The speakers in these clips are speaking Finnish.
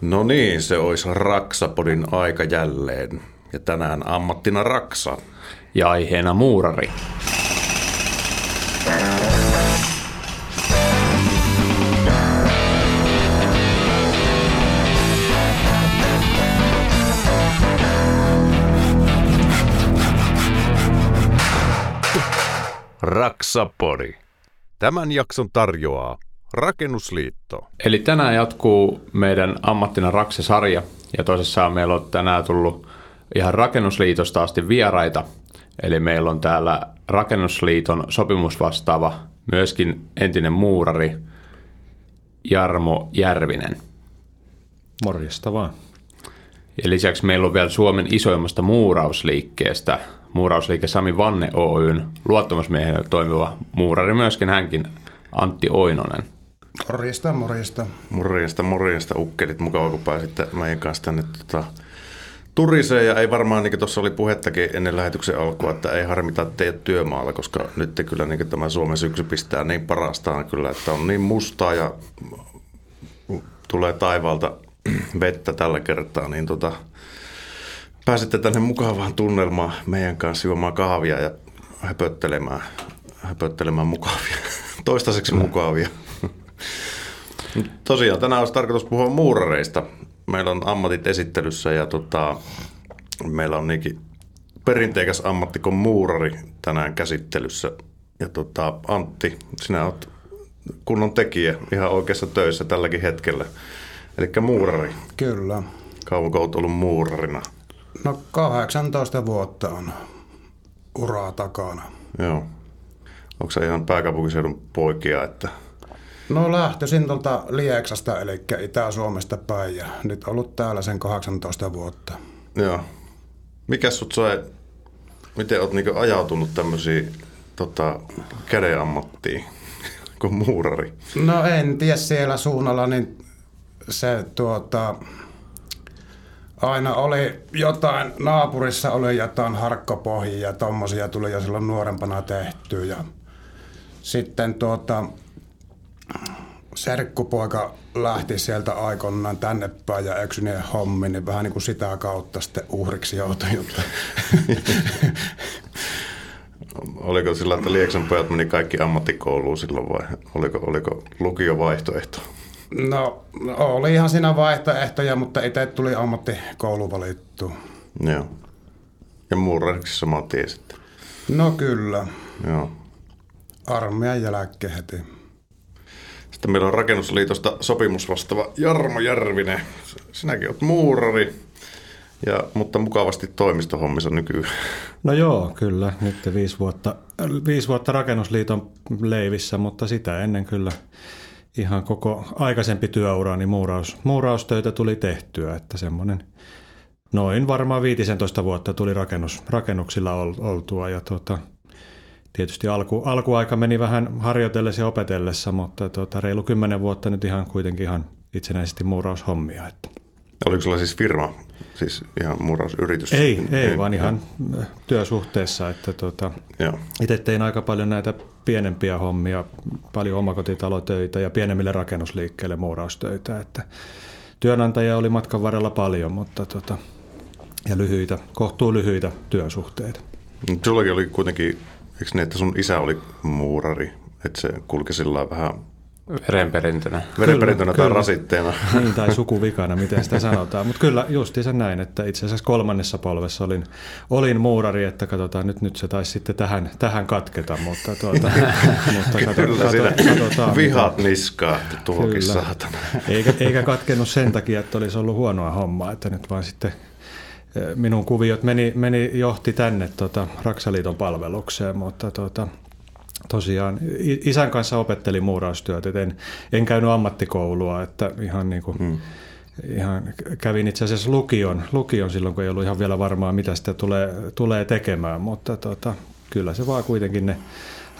No niin, se olisi Raksapodin aika jälleen. Ja tänään ammattina Raksa. Ja aiheena muurari. Raksapodi. Tämän jakson tarjoaa Rakennusliitto. Eli tänään jatkuu meidän ammattina Raksa-sarja ja tosissaan meillä on tänään tullut ihan Rakennusliitosta asti vieraita. Eli meillä on täällä Rakennusliiton sopimusvastaava, myöskin entinen muurari Jarmo Järvinen. Morjesta vaan. Ja lisäksi meillä on vielä Suomen isoimmasta muurausliikkeestä, muurausliike Sami Vanne Oyn luottamusmiehenä toimiva muurari myöskin hänkin, Antti Oinonen. Morjesta, morjesta. Morjesta, morjesta. Ukkelit, mukava kun pääsitte meidän kanssa tänne turiseen. Ja ei varmaan, niin kuin tuossa oli puhettakin ennen lähetyksen alkua, että ei harmita teidät työmaalla, koska nyt kyllä niin tämä Suomen syksy pistää niin parastaan kyllä, että on niin mustaa ja tulee taivaalta vettä tällä kertaa, niin pääsitte tänne mukavaan tunnelmaan meidän kanssa juomaan kahvia ja höpöttelemään mukavia, toistaiseksi mukavia. Tosiaan tänään olisi tarkoitus puhua muurareista. Meillä on ammatit esittelyssä ja meillä on niinkin perinteikäs ammatti kuin muurari tänään käsittelyssä. Ja Antti, sinä olet kunnon tekijä ihan oikeassa töissä tälläkin hetkellä. Elikkä muurari. Kyllä. Kauanko olet ollut muurarina? No 18 vuotta on uraa takana. Joo. Onko se ihan pääkaupunkiseudun poikia, että... No lähtöisin tuolta Lieksasta, eli Itä-Suomesta päin, ja nyt ollut täällä sen 18 vuotta. Joo. Mikäs sut sai, miten oot niinku ajautunut tämmöisiin kädenammattiin kuin muurari? No en tiedä, siellä suunnalla, niin se aina oli jotain, naapurissa oli jotain harkkopohjia ja tommosia tuli jo silloin nuorempana tehtyä. Ja sitten serkkupoika lähti sieltä aikoinaan tänne päin ja eksyneen hommiin, niin vähän niin kuin sitä kautta sitten uhriksi joutui. Oliko sillä, että Lieksan pojat meni kaikki ammattikouluun silloin vai oliko lukiovaihtoehto? No, oli ihan siinä vaihtoehtoja, mutta itse tuli ammattikoulu valittua. Joo. Ja muurariksi saman tien sitten? No kyllä. Joo. Armeijan jälkeen heti. Sitten meillä on Rakennusliitosta sopimusvastaava Jarmo Järvinen. Sinäkin olet muurari, mutta mukavasti toimistohommissa nykyään. No joo, kyllä. Nyt 5 vuotta Rakennusliiton leivissä, mutta sitä ennen kyllä... Ihan koko aikaisempi työurani muuraustöitä tuli tehtyä, että semmoinen noin varmaan 15 vuotta tuli rakennuksilla oltua. Ja tietysti alkuaika meni vähän harjoitellessa ja opetellessa, mutta reilu 10 vuotta nyt kuitenkin ihan itsenäisesti muuraushommia. Että. Oliko sulla siis firma, siis ihan muurausyritys? Ei vaan ihan työsuhteessa. Että itse tein aika paljon näitä pienempiä hommia, paljon omakotitalotöitä ja pienemmille rakennusliikkeille muuraustöitä. Että työnantajia oli matkan varrella paljon, mutta ja kohtuu lyhyitä työsuhteita. Sullakin oli kuitenkin, eikö ne, että sun isä oli muurari, että se kulki sillä vähän... Verenperintönä tai rasitteena. Niin, tai sukuvikana, miten sitä sanotaan. Mutta kyllä justiinsa näin, että itse asiassa kolmannessa polvessa olin muurari, että katsotaan, nyt se taisi sitten tähän katketa, mutta katsotaan. Vihat niskaa, tuokin saatana. Eikä katkennut sen takia, että olisi ollut huonoa hommaa, että nyt vaan sitten... Minun kuviot johti tänne Raksaliiton palvelukseen, mutta... Tosiaan isän kanssa opettelin muuraustyöt, en käynyt ammattikoulua, että ihan niin kuin, ihan kävin itse asiassa lukion silloin, kun ei ollut ihan vielä varmaa, mitä sitä tulee tekemään, mutta kyllä se vaan kuitenkin ne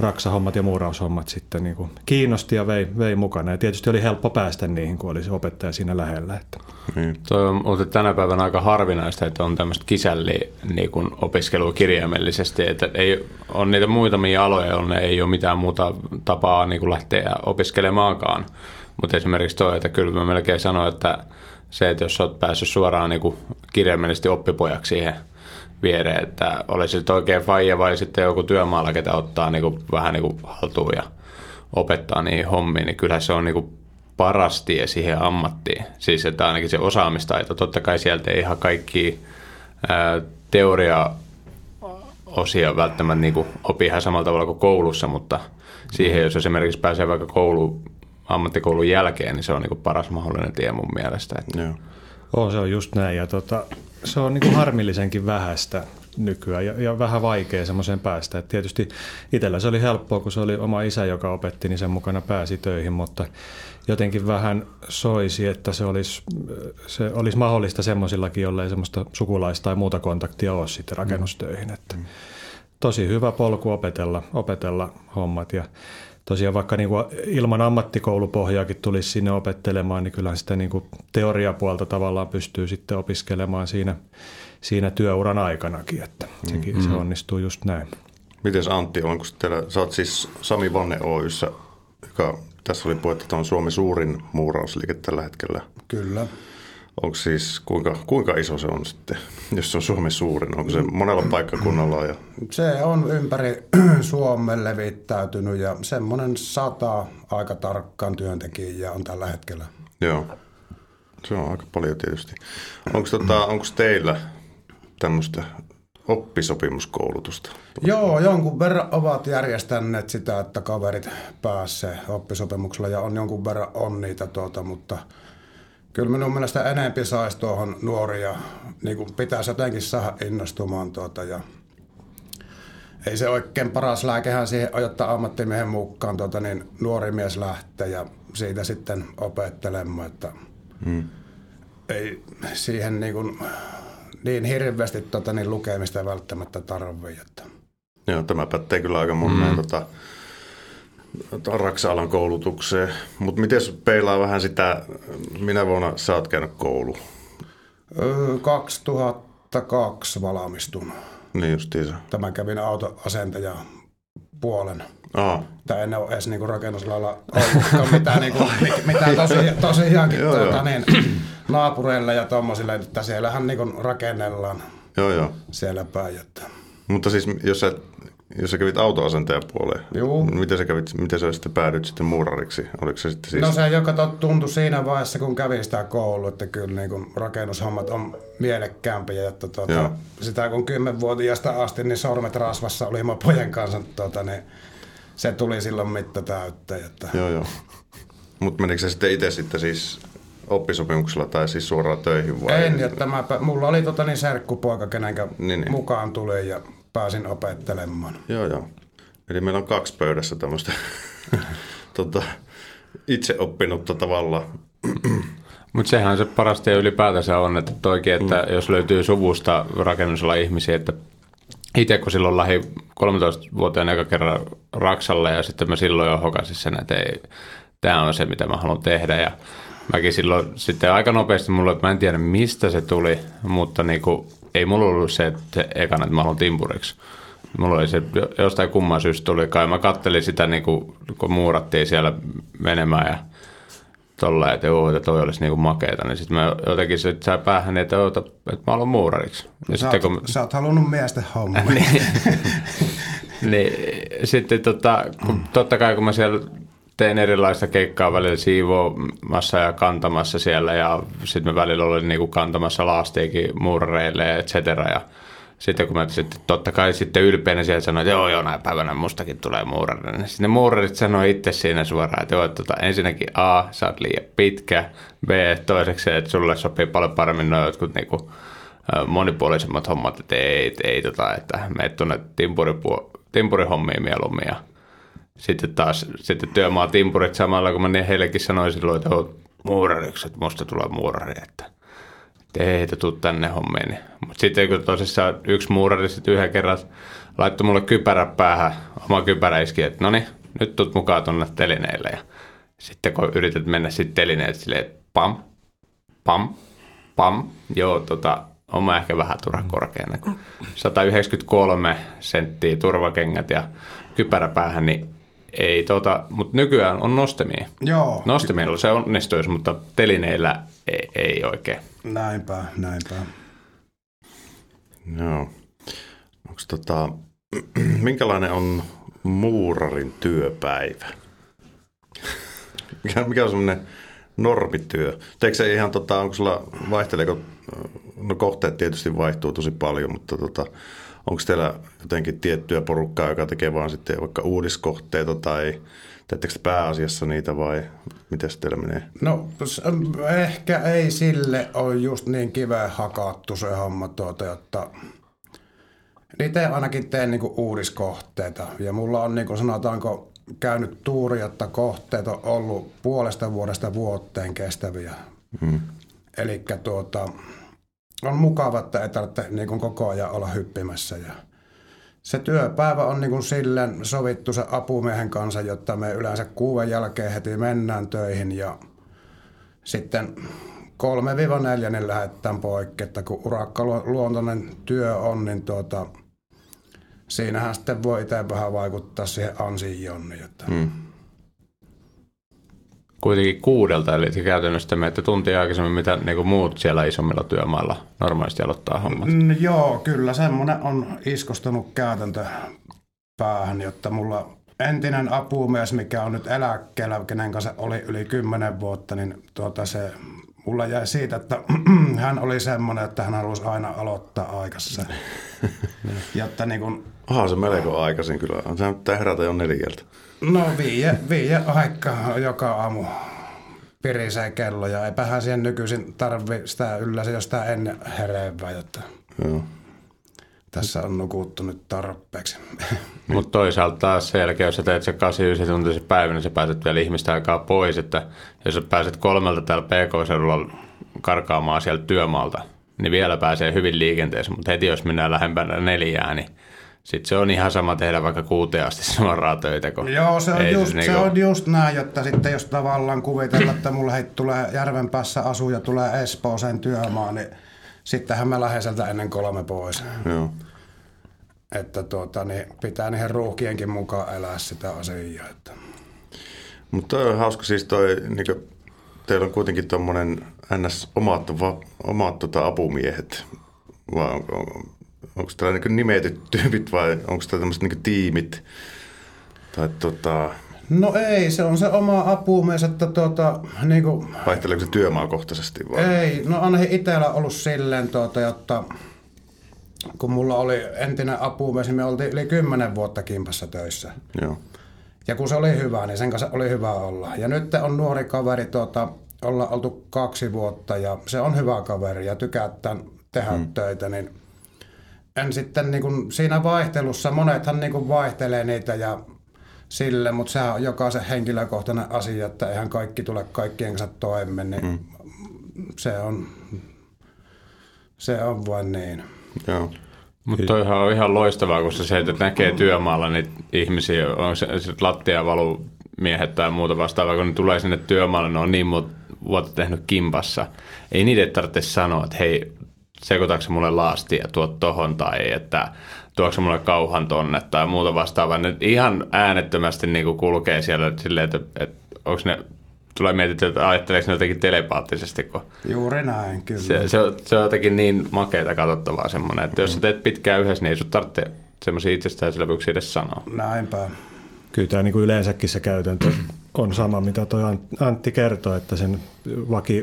raksahommat ja muuraushommat sitten niin kuin kiinnosti ja vei mukana. Ja tietysti oli helppo päästä niihin, kun oli se opettaja siinä lähellä. Että. Niin. Toi on ollut tänä päivänä aika harvinaista, että on tämmöistä kisälliä niin kuin opiskelua kirjaimellisesti. Että ei, on niitä muutamia aloja, jonne ei ole mitään muuta tapaa niin kuin lähteä opiskelemaankaan. Mutta esimerkiksi toi, että kyllä mä melkein sanoin, että se, että jos olet päässyt suoraan niin kirjaimellisesti oppipojaksi siihen viereen, että olisit oikein faija vai sitten joku työmaalla, ketä ottaa niin kuin, vähän niin kuin haltuun ja opettaa niihin hommiin, niin kyllä se on niin kuin paras tie siihen ammattiin. Siis että ainakin se osaamistaito, totta kai sieltä ei ihan kaikki teoriaosia välttämättä niin opi ihan samalla tavalla kuin koulussa, mutta siihen jos esimerkiksi pääsee vaikka ammattikoulun jälkeen, niin se on niin kuin paras mahdollinen tie mun mielestä. Joo. Oh, se on just näin ja se on niin kuin harmillisenkin vähäistä nykyään ja vähän vaikea semmoiseen päästä. Et tietysti itsellä se oli helppoa, kun se oli oma isä, joka opetti, niin sen mukana pääsi töihin, mutta jotenkin vähän soisi, että se olisi mahdollista semmoisillakin, jolle ei semmoista sukulaista tai muuta kontaktia ole sitten rakennustöihin. Että tosi hyvä polku opetella hommat ja tosiaan vaikka niin kuin ilman ammattikoulupohjaakin tulisi sinne opettelemaan, niin kyllähän sitä niin kuin teoriapuolta tavallaan pystyy sitten opiskelemaan siinä työuran aikanakin, että sekin se onnistuu just näin. Mites Antti, sä oot siis Sami Vanne Oyssä, joka tässä oli puhetta, että on Suomen suurin muurausliike tällä hetkellä. Kyllä. Onko siis, kuinka iso se on sitten, jos se on Suomen suurin? Onko se monella paikkakunnalla? Ja... Se on ympäri Suomen levittäytynyt ja semmoinen 100 aika tarkkaan työntekijää on tällä hetkellä. Joo, se on aika paljon tietysti. Onko teillä tämmöistä oppisopimuskoulutusta? Joo, jonkun verran ovat järjestäneet sitä, että kaverit pääsee oppisopimuksella ja on jonkun verran on niitä, mutta... Kyllä minun mielestä enemmän saisi tuohon nuoria, niin kuin pitäisi jotenkin saada innostumaan ja ei se oikein paras lääkehän siihen ajottaa ammattimiehen mukaan, niin nuori mies lähtee ja siitä sitten opettelemaan, että ei siihen niin hirveästi niin lukemista välttämättä tarvitse. Joo, tämä pätee kyllä aika moneen Raksa-alan koulutukseen, mutta miten peilaa vähän sitä, minä vuonna sä oot käynyt koulu? 2002 valmistun. Niin justiinsa. Tämän kävin autoasentaja puolen. Tai en ole edes niinku rakennusalalla ollut mitään, mitään tosiaankin naapureilla ja tommosilla, että siellähän niinku rakennellaan siellä päin. Mutta siis jos sä kävit autoasentajapuoleen, miten sä sitten päädyit sitten muurariksi? Oliko se sitten siis... No se joka tuntui siinä vaiheessa, kun kävin sitä koulua, että kyllä niin kun rakennushommat on mielekkäämpiä. Että sitä kun 10-vuotiaasta asti, niin sormet rasvassa oli mopojen kanssa, niin se tuli silloin mitta täytteen. Että... Joo. Mutta menikö se sitten itse sitten siis... oppisopimuksella tai siis suoraan töihin vai? En, että mulla oli serkkupoika, kenenkä mukaan tuli ja pääsin opettelemaan. Joo. Eli meillä on kaksi pöydässä tämmöistä itse oppinutta tavalla. Mutta sehän se parasta ja ylipäätänsä on, että toikin, että jos löytyy suvusta rakennusala ihmisiä, että itse kun silloin lähdin 13-vuotiaana eka kerran Raksalle ja sitten mä silloin jo hokasin sen, että tämä on se, mitä mä haluan tehdä ja mäkin silloin sitten aika nopeasti mulle, että mä en tiedä mistä se tuli, mutta niinku, ei mulla ollut se, että ekana, että mä haluan timpuriksi. Mulla oli se, jostain kumman syystä tuli kai. Mä kattelin sitä, niinku, kun muurattiin siellä menemään ja tolleen, että joo, että toi olisi niinku makeeta. Niin sitten mä jotenkin sai päähän, että mä haluan muurariksi. Ja sä oot halunnut miesten hommaa. Niin, sitten totta kai kun mä siellä... Tein erilaista keikkaa välillä siivoamassa ja kantamassa siellä ja sitten mä välillä olin niinku kantamassa laastiakin muurareille ja et cetera. Ja sitten kun mä sitten totta kai sitten ylpeänä siellä sanoin, että joo näin päivänä mustakin tulee muurari. Niin sitten ne muurarit sanoi itse siinä suoraan, että ensinnäkin A, sä oot liian pitkä, B, toiseksi että sulle sopii paljon paremmin noin jotkut niinku monipuolisemmat hommat, että että menet tuonne timpurihommiin mieluummin. Sitten taas työmaa timpurit samalla, kun mä heillekin sanoin silloin, että olet muurariksi, että musta tulee muurari, että ei heitä tule tänne hommiin. Mutta sitten kun tosissaan yksi muurari sitten yhden kerran laittoi mulle kypärä päähän, oma kypärä iski, että noniin, nyt tulet mukaan tuonne telineille. Ja sitten kun yrität mennä sitten telineet silleen, että pam, joo on mä ehkä vähän turhan korkeana, kun 193 senttiä turvakengät ja kypärä päähän, niin ei mutta nykyään on nostemia. Joo. Nostemilla se onnistuisi, mutta telineillä ei oikein. Näinpä. Joo. Onko minkälainen on muurarin työpäivä? Mikä on semmoinen normityö? Teekö se ihan, onko sulla vaihteleeko, no kohteet tietysti vaihtuu tosi paljon, mutta onko teillä jotenkin tiettyä porukkaa, joka tekee vaan sitten vaikka uudiskohteita tai teettekö pääasiassa niitä vai miten se teillä menee? No ehkä ei sille ole just niin kiveen hakattu se homma jotta niitä ainakin teen niinku uudiskohteita ja mulla on niinku sanotaanko käynyt tuuri, jotta kohteet on ollut puolesta vuodesta vuoteen kestäviä. Mm. Elikkä on mukava, että ei tarvitse niin koko ajan olla hyppimässä. Ja se työpäivä on niin silleen sovittu se apumiehen kanssa, jotta me yleensä 6 jälkeen heti mennään töihin ja sitten 3-4 niin lähdetään poikki. Että kun urakkaluontoinen työ on, niin siinähän sitten voi itse vähän vaikuttaa siihen ansioon. Jotta... Mm. Kuitenkin 6, eli käytännössä menette tuntia aikaisemmin, mitä niin muut siellä isommilla työmailla normaalisti aloittaa hommat. Joo, kyllä semmoinen on iskostunut käytäntö päähän, jotta mulla entinen apumies, mikä on nyt eläkkeellä, kenen kanssa oli yli 10 vuotta, niin se mulla jäi siitä, että hän oli semmoinen, että hän halusi aina aloittaa aikassa. Jotta niin kun... Aha, se melko aikaisin kyllä. Sehän pitää herätä jo 4. No 5 aikaa joka aamu pirisee kello ja eipähän siihen nykyisin tarvitse sitä yleensä jostain ennen hereivää, jotta joo. Tässä on nukuttu nyt tarpeeksi. Mutta toisaalta taas sen jälkeen, jos sä teet se 8-9 tuntisen päivänä, sä pääset vielä ihmistä aikaa pois, että jos sä pääset 3 täällä PK-seudulla karkaamaan sieltä työmaalta, niin vielä pääsee hyvin liikenteeseen, mutta heti jos mennään lähempänä 4, niin sitten se on ihan sama tehdä vaikka 6 asti suoraa töitä. Joo, se on just näin, jotta sitten jos tavallaan kuvitella, että mulla tulee Järvenpäässä asuu ja tulee Espooseen työmaa, niin sittenhän mä lähden sieltä ennen 3 pois. Joo. Että niin pitää niihin ruuhkienkin mukaan elää sitä asiaa. Että. Mutta on hauska siis niin teillä on kuitenkin tommonen ns. Omat apumiehet, vai onko täällä niin nimetyt tyypit vai onko täällä tämmöiset niin tiimit? Tai No ei, se on se oma apumies, että niinku... Vaihteleeko se työmaakohtaisesti vai? Ei, no on itsellä ollut silleen jotta kun mulla oli entinen apumies, niin me oltiin yli 10 vuotta kimpassa töissä. Joo. Ja kun se oli hyvä, niin sen kanssa oli hyvä olla. Ja nyt on nuori kaveri, ollaan oltu 2 vuotta ja se on hyvä kaveri ja tykätään tehdä töitä, niin en sitten niin kuin siinä vaihtelussa, monethan niin kuin vaihtelee niitä ja sille, mutta sehän on jokaisen henkilökohtainen asia, että eihän kaikki tule kaikkien kanssa toimeen, niin se on vain niin. Joo. Mutta toihan on ihan loistavaa, kun se, että näkee työmaalla niitä ihmisiä, on se lattiavalumiehet tai muuta vastaavaa, kun ne tulee sinne työmaalle, ne on niin monta vuotta tehnyt kimpassa. Ei niiden tarvitse sanoa, että hei, sekoitaanko se mulle laastia tuot tohon tai että tuokse mulle kauhan tonne tai muuta vastaavaa. Ne ihan äänettömästi niinku kulkee siellä silleen, että onko ne, tulee mietittyä, että ajatteleeko ne jotenkin telepaattisesti. Kun juuri näin, kyllä. Se on jotenkin niin makeata katsottavaa semmoinen, että jos sä teet pitkään yhdessä, niin ei sun tarvitse semmoisia itsestäänselvyyksiä edes sanoa. Näinpä. Kyllä tämä niin kuin yleensäkin se käytäntö on sama, mitä toi Antti kertoi, että sen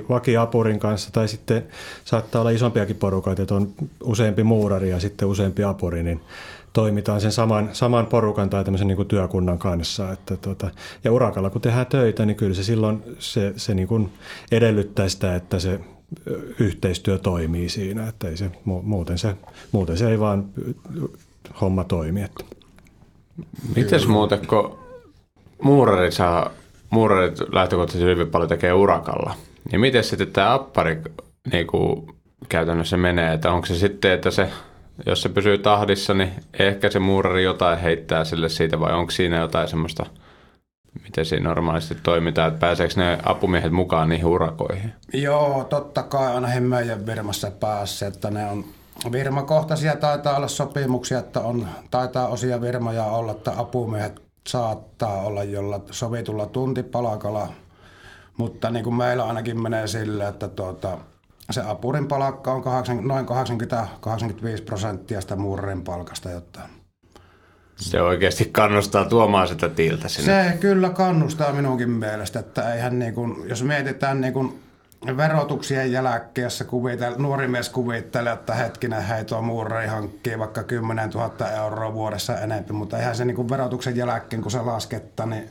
vakiapurin kanssa tai sitten saattaa olla isompiakin porukat, että on useampi muurari ja sitten useampi apuri, niin toimitaan sen saman porukan tai tämmöisen niin kuin työkunnan kanssa. Että ja urakalla kun tehdään töitä, niin kyllä se silloin se niin kuin edellyttää sitä, että se yhteistyö toimii siinä, että ei se, muuten se ei vaan homma toimi. Että. Mites muuten, kun muurarit lähtökohtaisesti hyvin paljon tekee urakalla, niin miten sitten tämä appari niinku, käytännössä menee? Että onko se sitten, että se, jos se pysyy tahdissa, niin ehkä se muurari jotain heittää sille siitä, vai onko siinä jotain semmoista, miten siinä normaalisti toimitaan, että pääseekö ne apumiehet mukaan niihin urakoihin? Joo, totta kai ainakin meidän firmassa päässä, että ne on... Virmakohtaisia taitaa olla sopimuksia, että taitaa osia virmoja olla, että apumiehet saattaa olla jolla sovitulla tuntipalkalla Mutta niin kuin meillä ainakin menee sille, että se apurin palkka on noin 80-85% sitä murrin palkasta. Jotta se oikeasti kannustaa tuomaan sitä tiiltä sinne. Se kyllä kannustaa minunkin mielestä, että eihän niin kuin, jos mietitään niin kuin verotuksien jälkeen, jossa nuori mies kuvittelee, että hetkinen, hei tuo muurari hankkii vaikka 10 000 euroa vuodessa enemmän, mutta eihän se niin kuin verotuksen jälkeen, kun se laskettaa, niin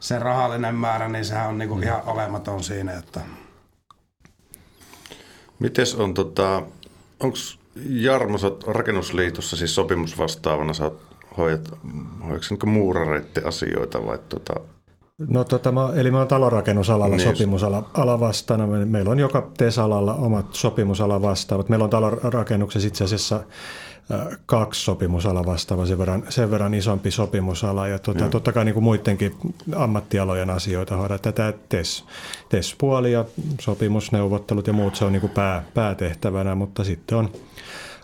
se rahallinen määrä, niin sehän on niin kuin ihan olematon siinä. Että mites on, onko Jarmo, sä oot Rakennusliitossa siis sopimusvastaavana, sä hoidatko muurareiden asioita vai No eli mä oon talonrakennusalalla niin. Sopimusala vastaana. Meillä on joka TES-alalla omat sopimusala vastaavat. Meillä on talonrakennuksessa itse asiassa 2 sopimusala vastaavaa, sen verran isompi sopimusala. Ja totta kai niin kuin muidenkin ammattialojen asioita hoidetaan. Tämä TES-puoli ja sopimusneuvottelut ja muut, se on niin kuin päätehtävänä, mutta sitten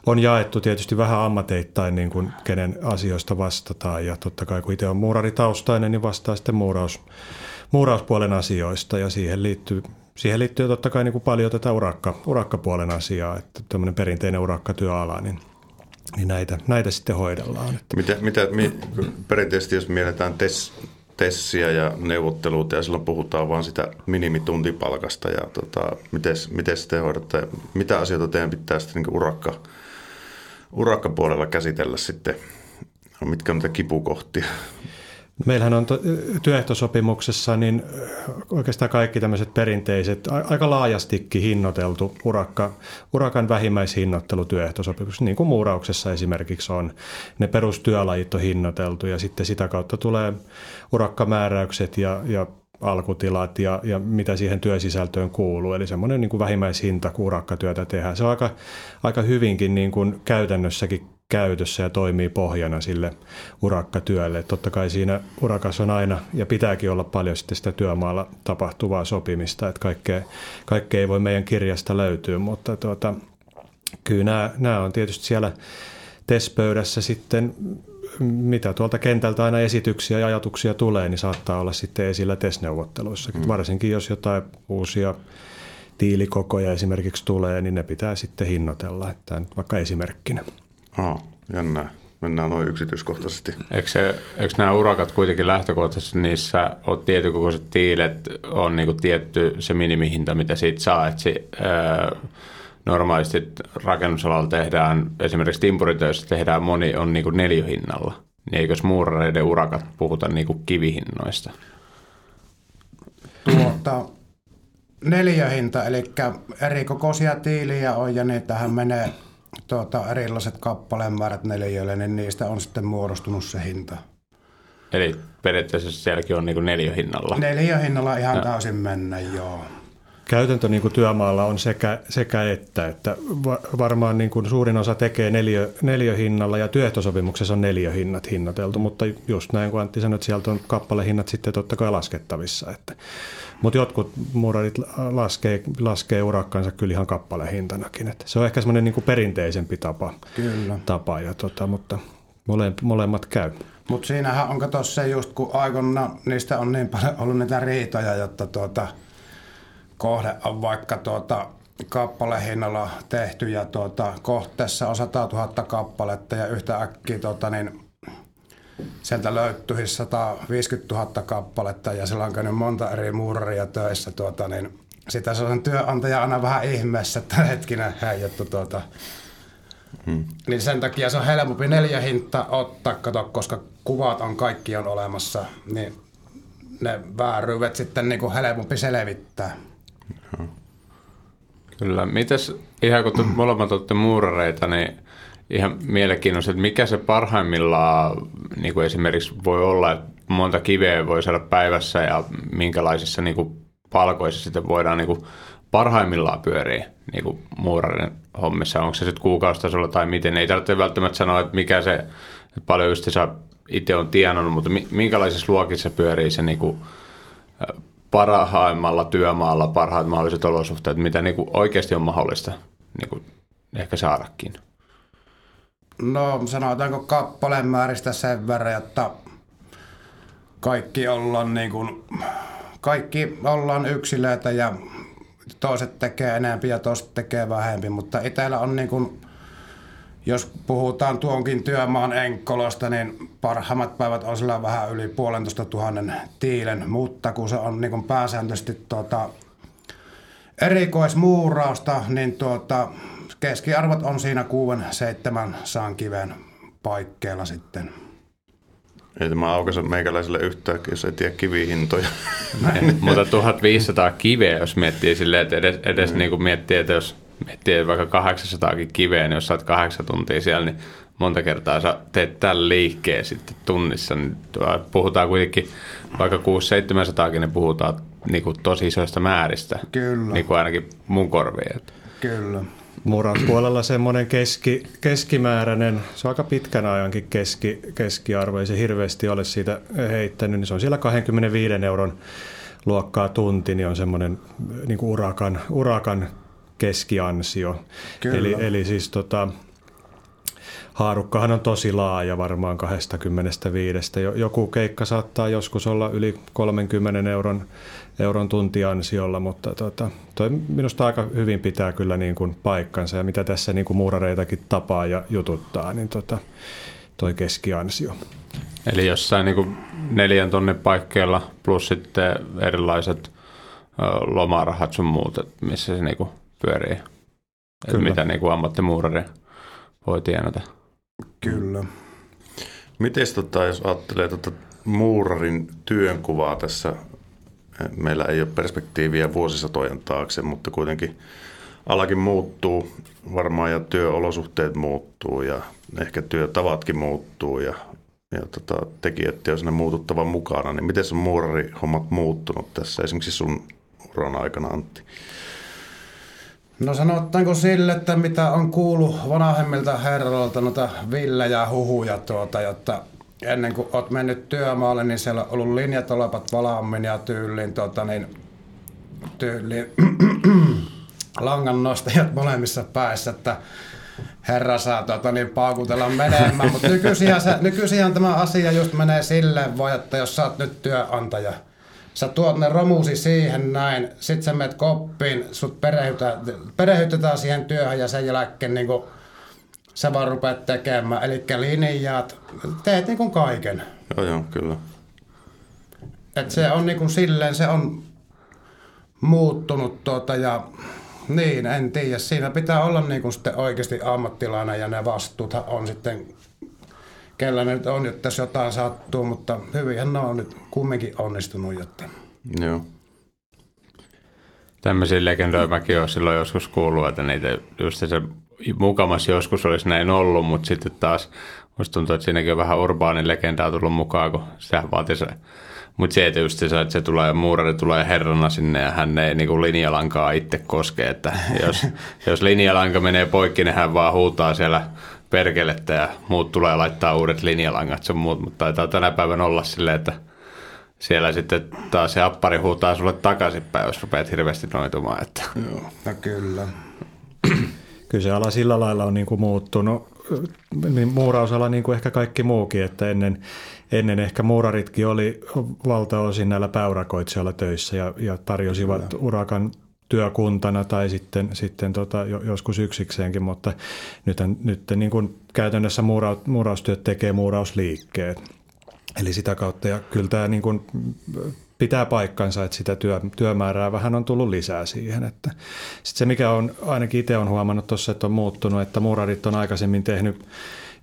on jaettu tietysti vähän ammateittain, niin kuin kenen asioista vastataan. Ja totta kai, kun itse on muuraritaustainen, niin vastaa sitten muurauspuolen asioista. Ja siihen liittyy totta kai niin kuin paljon tätä urakkapuolen asiaa. Että tämmöinen perinteinen urakkatyöala, niin näitä sitten hoidellaan. Perinteisesti, jos mielletään TESiä ja neuvotteluita, ja silloin puhutaan vaan sitä minimituntipalkasta. Ja miten te hoidatte, mitä asioita teidän pitää sitten niin kuin urakkapuolella käsitellä sitten, mitkä on niitä kipukohtia? Meillähän on työehtosopimuksessa niin oikeastaan kaikki tämmöiset perinteiset, aika laajastikin hinnoiteltu urakan vähimmäishinnoittelu työehtosopimuksessa, niin kuin muurauksessa esimerkiksi on. Ne perustyölajit on hinnoiteltu ja sitten sitä kautta tulee urakkamääräykset ja alkutilat ja mitä siihen työsisältöön kuuluu. Eli semmoinen niin kuin vähimmäishinta, kun urakkatyötä tehdään. Se on aika hyvinkin niin kuin käytännössäkin käytössä ja toimii pohjana sille urakkatyölle. Totta kai siinä urakassa on aina ja pitääkin olla paljon sitten sitä työmaalla tapahtuvaa sopimista, että kaikkea ei voi meidän kirjasta löytyä, mutta kyllä nämä on tietysti siellä TES-pöydässä sitten, mitä tuolta kentältä aina esityksiä ja ajatuksia tulee, niin saattaa olla sitten esillä TES-neuvotteluissakin, varsinkin jos jotain uusia tiilikokoja esimerkiksi tulee, niin ne pitää sitten hinnoitella, että vaikka esimerkkinä. Jännää. Mennään noin yksityiskohtaisesti. Eikö nämä urakat kuitenkin lähtökohtaisesti, niissä on tietynkokoiset tiilet, on niinku tietty se minimihinta, mitä siitä saa. Normaalisti rakennusalalla tehdään, esimerkiksi timpuritöissä tehdään moni on niinku neliöhinnalla. Niin eikös muurareiden urakat puhuta niinku kivihinnoista? Neliöhinta, eli eri kokoisia tiiliä on ja niitähän menee erilaiset kappalemäärät neliöille, niin niistä on sitten muodostunut se hinta. Eli periaatteessa sielläkin on niinku neliöhinnalla? Neliöhinnalla ihan täysin mennä, joo. Käytäntö niinku työmaalla on sekä että varmaan niinku suurin osa tekee neliöhinnalla ja työehtosopimuksessa on neliöhinnat hinnoiteltu, mutta just näin kuin Antti sanoi, että sieltä on kappalehinnat sitten totta kai laskettavissa. Mutta jotkut muurarit laskee urakkansa kyllä ihan kappalehintanakin. Et se on ehkä semmoinen niinku perinteisempi tapa ja mutta molemmat käy. Mutta siinähän on kato se just, kun aikoinaan niistä on niin paljon ollut niitä riitoja, jotta kohde on vaikka kappalehinnalla tehty ja kohteessa on 100 000 kappaletta ja yhtä äkkiä sieltä löytyi 150 000 kappaletta ja siellä on käynyt monta eri muuraria töissä. Sitä se on työnantaja aina vähän ihmeessä, että hetkinen häijätty. Niin sen takia se on helpompi 4 hintaa ottaa, koska kuvat on kaikki on olemassa, niin ne vääryydet sitten niin kuin helpompi selvittää. Kyllä. Mites ihan kun molemmat olette muurareita, niin ihan mielenkiintoista, että mikä se parhaimmillaan niin kuin esimerkiksi voi olla, että monta kiveä voi saada päivässä ja minkälaisissa niin kuin palkoissa sitten voidaan niin kuin parhaimmillaan pyöriä niin kuin muurarin hommissa. Onko se sitten kuukausitasolla tai miten? Ei tarvitse välttämättä sanoa, että mikä se, että paljon just saa itse on tienannut, mutta minkälaisissa luokissa pyörii se niin kuin parhaimmalla työmaalla, parhaat mahdolliset olosuhteet, mitä niin kuin oikeasti on mahdollista niin kuin ehkä saadakin? No sanotaanko kappaleen määristä sen verran, että kaikki ollaan niin kuin kaikki ollaan yksilöitä ja toiset tekee enempi ja toiset tekee vähempi, mutta itsellä on niin kuin, jos puhutaan tuonkin työmaan enkkolosta, niin parhaimmat päivät on sillä vähän yli 1,5 tuhannen tiilen, mutta kun se on niin kuin pääsääntöisesti erikoismuurausta, niin keskiarvot on siinä 6-7 kiven paikkeilla sitten. Ei tämä aukaise meikäläiselle yhtään, jos ei tiedä kivihintoja. Mutta 1500 kiveä, jos miettii silleen, että edes niin kuin miettii, että jos miettii vaikka 800kin kiveä, niin jos saat 8 tuntia siellä, niin monta kertaa sä teet tämän liikkeen sitten tunnissa. Niin puhutaan kuitenkin, vaikka 600-700kin, niin puhutaan niin kuin tosi isoista määristä. Kyllä. Niin kuin ainakin mun korviin. Kyllä. Muran puolella semmoinen keskimääräinen, se on aika pitkän ajankin keskiarvo, ei se hirveästi ole siitä heittänyt, niin se on siellä 25 € luokkaa tunti, niin on semmoinen niin kuin urakan keskiansio. Kyllä. Eli siis haarukkahan on tosi laaja, varmaan 25. Joku keikka saattaa joskus olla yli 30 € tuntiansiolla, mutta toi minusta aika hyvin pitää kyllä niin kuin paikkansa, ja mitä tässä niin kuin muurareitakin tapaa ja jututtaa, niin toi keskiansio. Eli jossain niin kuin 4 000 € paikkeilla plus sitten erilaiset lomarahat sun muut, missä se niin kuin pyörii, että mitä niin kuin ammattimuurari voi tienata. Kyllä. Miten jos ajattelee muurarin työnkuvaa tässä, meillä ei ole perspektiiviä vuosisatojen taakse, mutta kuitenkin alakin muuttuu varmaan ja työolosuhteet muuttuu ja ehkä työtavatkin muuttuu ja tekijät on siinä muututtava mukana. Niin miten on muurarihommat muuttunut tässä esimerkiksi sun uran aikana, Antti? No sanotaanko sille, että mitä on kuullut vanhemmilta herralta noita villejä huhuja, jotta ennen kuin olet mennyt työmaalle, niin siellä on ollut linjatolpat valaammin ja tyyliin langannostajat molemmissa päässä, että herra saa paukutella menemään. Mutta nykyisinhän tämä asia just menee silleen vaan, että jos sä oot nyt työnantaja, sä tuot ne romusi siihen näin, sit sä menet koppiin, sut perehdytetään siihen työhön ja sen jälkeen niinku sä vaan rupeat tekemään. Elikkä linjaat, teet niinku kaiken. Joo, kyllä. Et se on niinku silleen, se on muuttunut ja niin, en tiedä. Siinä pitää olla niinku sitten oikeesti ammattilainen ja ne vastuuthan on sitten, kellä ne nyt on, että jos jotain sattuu, mutta hyvinhän ne on nyt kumminkin onnistunut. Jotta. Joo. Tämmöisiä legendoja mäkin olen silloin joskus kuullut, että niitä just se mukamas joskus olisi näin ollut, mutta sitten taas musta tuntuu, että siinäkin on vähän urbaanin legendaa tullut mukaan, kun sitä vaatii se. Mutta se, että just se, että muurari tulee herrana sinne ja hän ei niin kuin linjalankaa itse koske, että jos linjalanka menee poikki, niin hän vaan huutaa siellä perkelettä ja muut tulee laittaa uudet linjalangat sun muut, mutta taitaa tänä päivänä olla silleen, että siellä sitten taas se appari huutaa sulle takaisinpäin, jos rupeat hirveästi noitumaan. Että. Joo, no kyllä. Kyllä se ala sillä lailla on niin kuin muuttunut, muurausala niin kuin ehkä kaikki muukin, että ennen ehkä muuraritkin oli valtaosin näillä pääurakoitsijoilla töissä ja tarjosivat urakan työkuntana tai sitten joskus yksikseenkin, mutta nyt niin kuin käytännössä muuraustyöt tekee muurausliikkeet. Eli sitä kautta, ja kyllä tämä niin kuin pitää paikkansa, että sitä työmäärää vähän on tullut lisää siihen. Sitten se, mikä on ainakin itse on huomannut tuossa, että on muuttunut, että muurarit on aikaisemmin tehnyt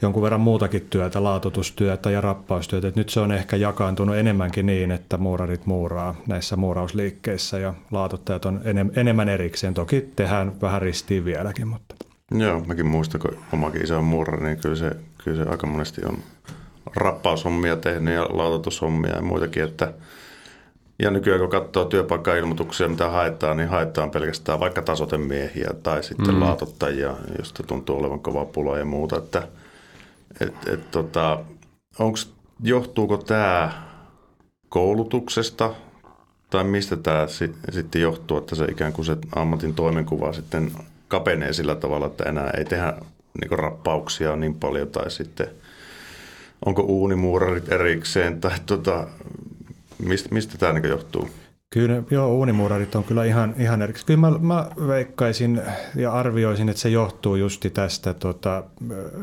jonkun verran muutakin työtä, laatoitustyötä ja rappaustyötä. Et nyt se on ehkä jakaantunut enemmänkin niin, että muurarit muuraa näissä muurausliikkeissä ja laatottajat on enemmän erikseen. Toki tehdään vähän ristiin vieläkin. Mutta. Joo, mäkin muistan, kun omakin isä on muurari, niin kyllä se aika monesti on rappaushommia tehnyt ja laatoitushommia ja muitakin. Että ja nykyään kun katsoo työpaikkailmoituksia, mitä haetaan, niin haetaan pelkästään vaikka tasotemiehiä tai sitten laatottajia, josta tuntuu olevan kova pula ja muuta, että johtuuko tämä koulutuksesta tai mistä tämä sitten johtuu, että se ikään kuin se ammatin toimenkuva sitten kapenee sillä tavalla, että enää ei tehdä niin rappauksia niin paljon, tai sitten onko uunimuurarit erikseen tai mistä tämä johtuu? Kyllä, joo, uunimuurarit on kyllä ihan erikseen. Kyllä mä veikkaisin ja arvioisin, että se johtuu justi tästä,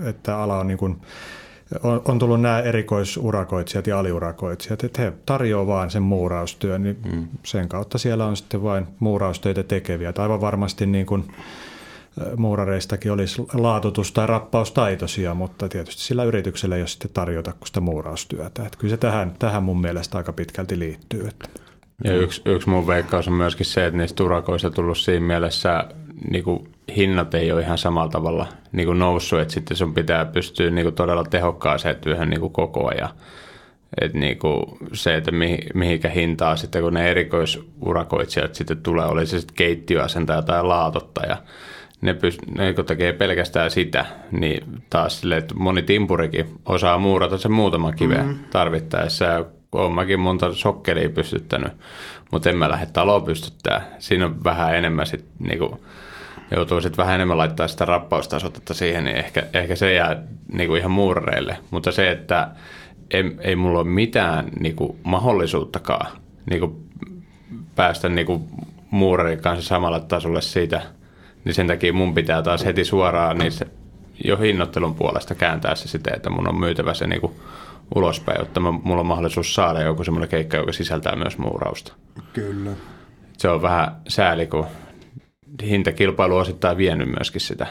että ala on niin kuin, on tullut nämä erikoisurakoitsijat ja aliurakoitsijat, että he tarjoavat vaan sen muuraustyön, niin sen kautta siellä on sitten vain muuraustöitä tekeviä. Tai aivan varmasti niin kuin muurareistakin olisi laatutus- tai rappaustaitoisia, mutta tietysti sillä yrityksellä ei ole sitten tarjota sitä muuraustyötä. Että kyllä se tähän mun mielestä aika pitkälti liittyy. Ja yksi mun veikkaus on myöskin se, että niistä urakoista tullut siinä mielessä niin kuin hinnat ei ole ihan samalla tavalla niin kuin noussut, että sitten sun pitää pystyä niin kuin todella tehokkaaseen työhön niin kuin koko ajan. Että niin kuin se, että mihinkä hintaa sitten, kun ne erikoisurakoitsijat sitten tulee, oli se sitten keittiöasentaja tai laatottaja, ne kun tekee pelkästään sitä, niin taas silleen, että moni timpurikin osaa muurata sen muutama kiveä tarvittaessa. Olen mäkin monta sokkelia pystyttänyt, mutta en mä lähde taloon pystyttämään. Siinä on vähän enemmän sitten, niinku, joutuu sitten vähän enemmän laittaa sitä rappaustasoitetta siihen, niin ehkä se jää niinku ihan muurareille. Mutta se, että ei mulla ole mitään niinku mahdollisuuttakaan niinku päästä niinku muurarin kanssa samalle tasolle siitä, niin sen takia mun pitää taas heti suoraan niistä jo hinnoittelun puolesta kääntää se siten, että mun on myytävä se niinku ulospäin, jotta mulla on mahdollisuus saada joku semmoinen keikka, joka sisältää myös muurausta. Kyllä. Se on vähän sääli, kun hintakilpailu osittain vienyt myöskin sitä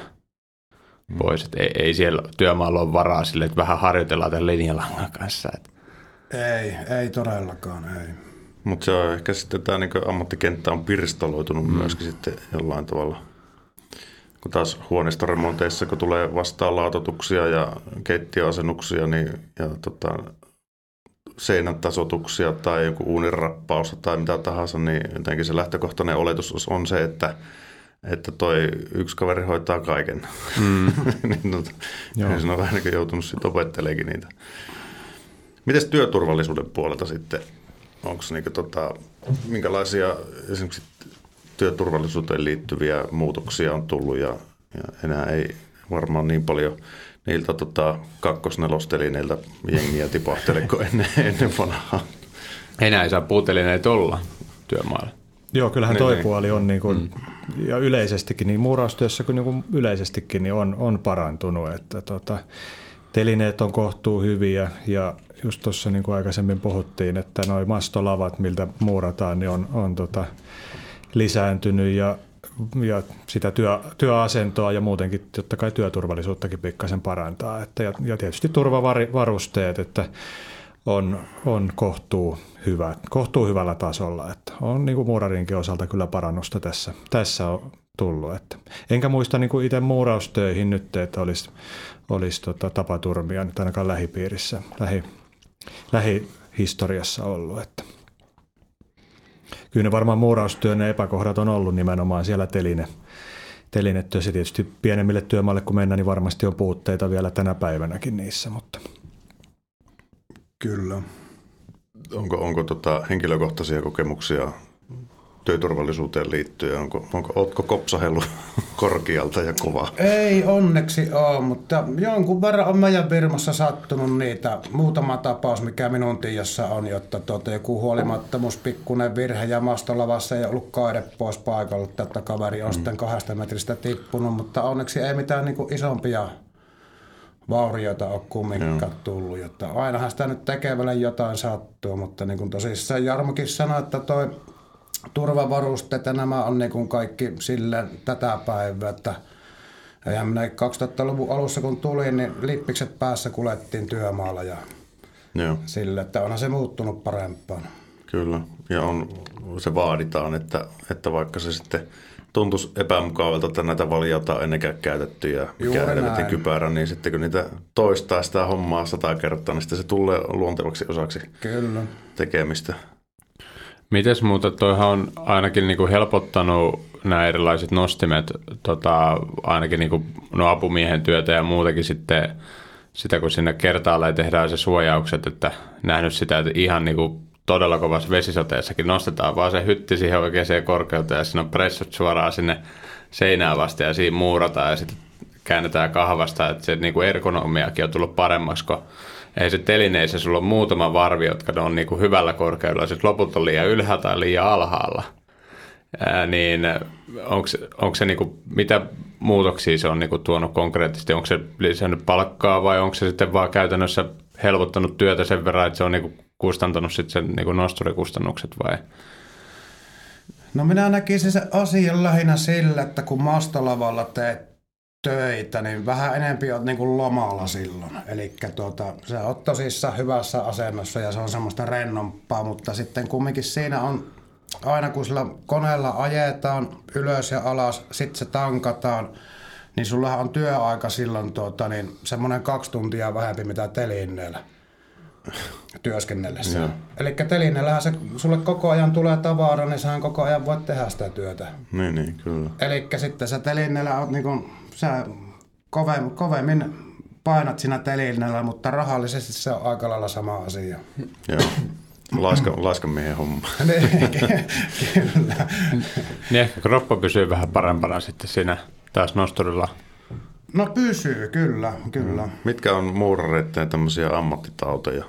pois. Et ei siellä työmaalla ole varaa sille, että vähän harjoitellaan tämän linjalangan kanssa. Et. Ei todellakaan, ei. Mutta se on ehkä sitten tämä niinku ammattikenttä on pirstaloitunut myöskin sitten jollain tavalla. Kun taas huoneistoremonteissa, kun tulee vastaan laatotuksia ja keittiöasennuksia niin, ja seinäntasotuksia tai joku uunirappausta tai mitä tahansa, niin jotenkin se lähtökohtainen oletus on se, että toi yksi kaveri hoitaa kaiken. Niin, se on vähän niin kuin joutunut sitten opetteleekin niitä. Mites työturvallisuuden puolelta sitten? Onko niinku, minkälaisia esimerkiksi työturvallisuuteen liittyviä muutoksia on tullut ja enää ei varmaan niin paljon niiltä kakkosnelostelineiltä jengiä tipahtele kuin ennen vanhaa. Enää ei saa puutelineitä olla työmaalla. Joo, kyllähän niin, toi puoli on niin kuin, ja yleisestikin, niin muuraustyössä kuin niin yleisestikin niin on parantunut, että telineet on kohtuu hyviä ja just tuossa niin kuin aikaisemmin puhuttiin, että noi mastolavat, miltä muurataan, niin on lisääntynyt ja sitä työasentoa ja muutenkin totta kai työturvallisuuttakin pikkasen parantaa. Että, ja tietysti turvavarusteet, että on kohtuu hyvällä tasolla. Että on niin kuin muurarinkin osalta kyllä parannusta tässä on tullut. Että. Enkä muista niin kuin itse muuraustöihin nyt, että olisi tapaturmia nyt ainakaan lähipiirissä, lähihistoriassa ollut, että. Kyllä ne varmaan muuraustyön ne epäkohdat on ollut nimenomaan siellä telinetyössä. Tietysti pienemmille työmaille kun mennään, niin varmasti on puutteita vielä tänä päivänäkin niissä. Mutta. Kyllä. Onko henkilökohtaisia kokemuksia työturvallisuuteen liittyen? Oletko kopsahellut korkealta ja kovaa? Ei onneksi ole, mutta jonkun verran on meidän firmassa sattunut niitä. Muutama tapaus, mikä minun tiedossa on, jotta joku huolimattomuus, pikkuinen virhe ja mastolavassa ei ollut kaide pois paikalla. Tätä kaveri on sitten 2 metristä tippunut, mutta onneksi ei mitään niin kuin isompia vaurioita ole kumminkaan tullut. Jotta ainahan sitä nyt tekevälle jotain sattuu, mutta niin kuin tosissaan Jarmokin sanoi, että toi turvavarusteet ja nämä on niin kuin kaikki silleen tätä päivää, että eihän minä 2000-luvun alussa kun tulin, niin lippikset päässä kuljettiin työmaalla ja sille, että onhan se muuttunut parempaan. Kyllä, ja se vaaditaan, että vaikka se sitten tuntuisi epämukavalta, että näitä valjataan ennenkään käytetty ja käydävetin kypärä, niin sitten kun niitä toistaa sitä hommaa 100 kertaa, niin sitten se tulee luontevaksi osaksi tekemistä. Mites muuta? Toihan on ainakin niinku helpottanut nämä erilaiset nostimet, ainakin niinku, apumiehen työtä ja muutakin sitten sitä, kun sinne kertaalle tehdään se suojaukset, että nähnyt sitä, että ihan niinku todella kovassa vesisateessakin nostetaan vaan se hytti siihen oikeaan korkeuteen ja siinä on pressut suoraan sinne seinään vasta ja siinä muurataan ja sitten käännetään kahvasta, että se niinku ergonomiakin on tullut paremmaksi, kun ei se telineissä, sulla on muutama varvi, jotka on niin kuin hyvällä korkeudella, sitten lopulta on liian ylhäällä tai liian alhaalla. Niin onko se niin kuin, mitä muutoksia se on niin kuin tuonut konkreettisesti? Onko se lisännyt palkkaa vai onko se sitten vaan käytännössä helpottanut työtä sen verran, että se on niin kuin kustantanut sitten sen niin kuin nosturikustannukset vai? No minä näkisin sen asian lähinnä sillä, että kun mastolavalla teet töitä, niin vähän enempi olet niin kuin lomalla silloin. Eli sä oot tosissaan hyvässä asennossa ja se on semmoista rennompaa, mutta sitten kumminkin siinä on aina kun sillä koneella ajetaan ylös ja alas, sitten se tankataan, niin sullahan on työaika silloin semmoinen 2 tuntia vähempi mitä telineellä työskennellessä. No. Eli telineellähän se sulle koko ajan tulee tavara, niin sähän koko ajan voit tehdä sitä työtä. Niin, kyllä. Eli sitten sä telineellä oot niinku, sä kovemmin painat siinä telineellä, mutta rahallisesti se on aika lailla sama asia. Joo. Laiskamiehen homma. Kyllä. Niin ehkä kroppa pysyy vähän parempana sitten siinä taas nosturilla. No pysyy, kyllä. Mitkä on muurareiden tämmöisiä ammattitauteja?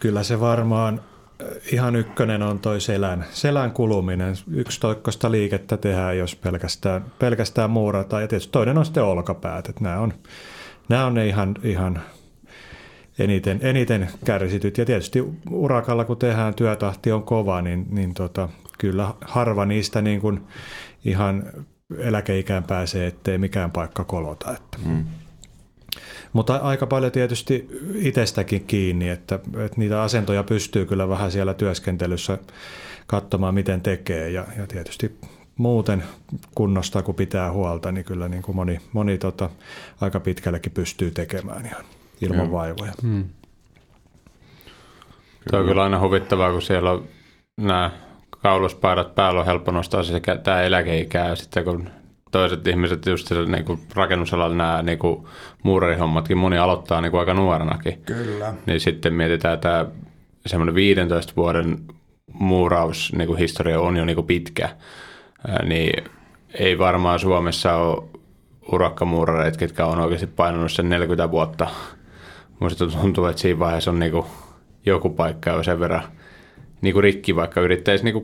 Kyllä se varmaan ihan ykkönen on toi selän kuluminen. Yksitoikkoista liikettä tehdään, jos pelkästään muurataan. Ja tietysti toinen on sitten olkapäät. Että nämä on ne ihan eniten kärsityt. Ja tietysti urakalla, kun tehdään, työtahti on kova, niin kyllä harva niistä niin kuin ihan eläkeikään pääsee, ettei mikään paikka kolota. Että. Mm. Mutta aika paljon tietysti itsestäkin kiinni, että niitä asentoja pystyy kyllä vähän siellä työskentelyssä katsomaan, miten tekee. Ja tietysti muuten kunnosta, kun pitää huolta, niin kyllä niin kuin moni aika pitkällekin pystyy tekemään ihan ilman vaivoja. Mm. Tämä on kyllä aina huvittavaa, kun siellä on nämä kauluspaidat päällä on helppo nostaa sekä tämä eläkeikää ja sitten kun toiset ihmiset just se niinku rakennusalalla nämä niinku muurarihommatkin moni aloittaa niinku aika nuorenakin. Kyllä. Niin sitten mietitään, että semmoinen 15 vuoden muuraus niinku historia on jo niinku pitkä. Niin ei varmaan Suomessa ole urakkamuurareita, ketkä on oikeasti painanut sen 40 vuotta. Musta tuntuu, että siinä vaiheessa on niinku joku paikka jo sen verran niinku rikki, vaikka yrittäisi niinku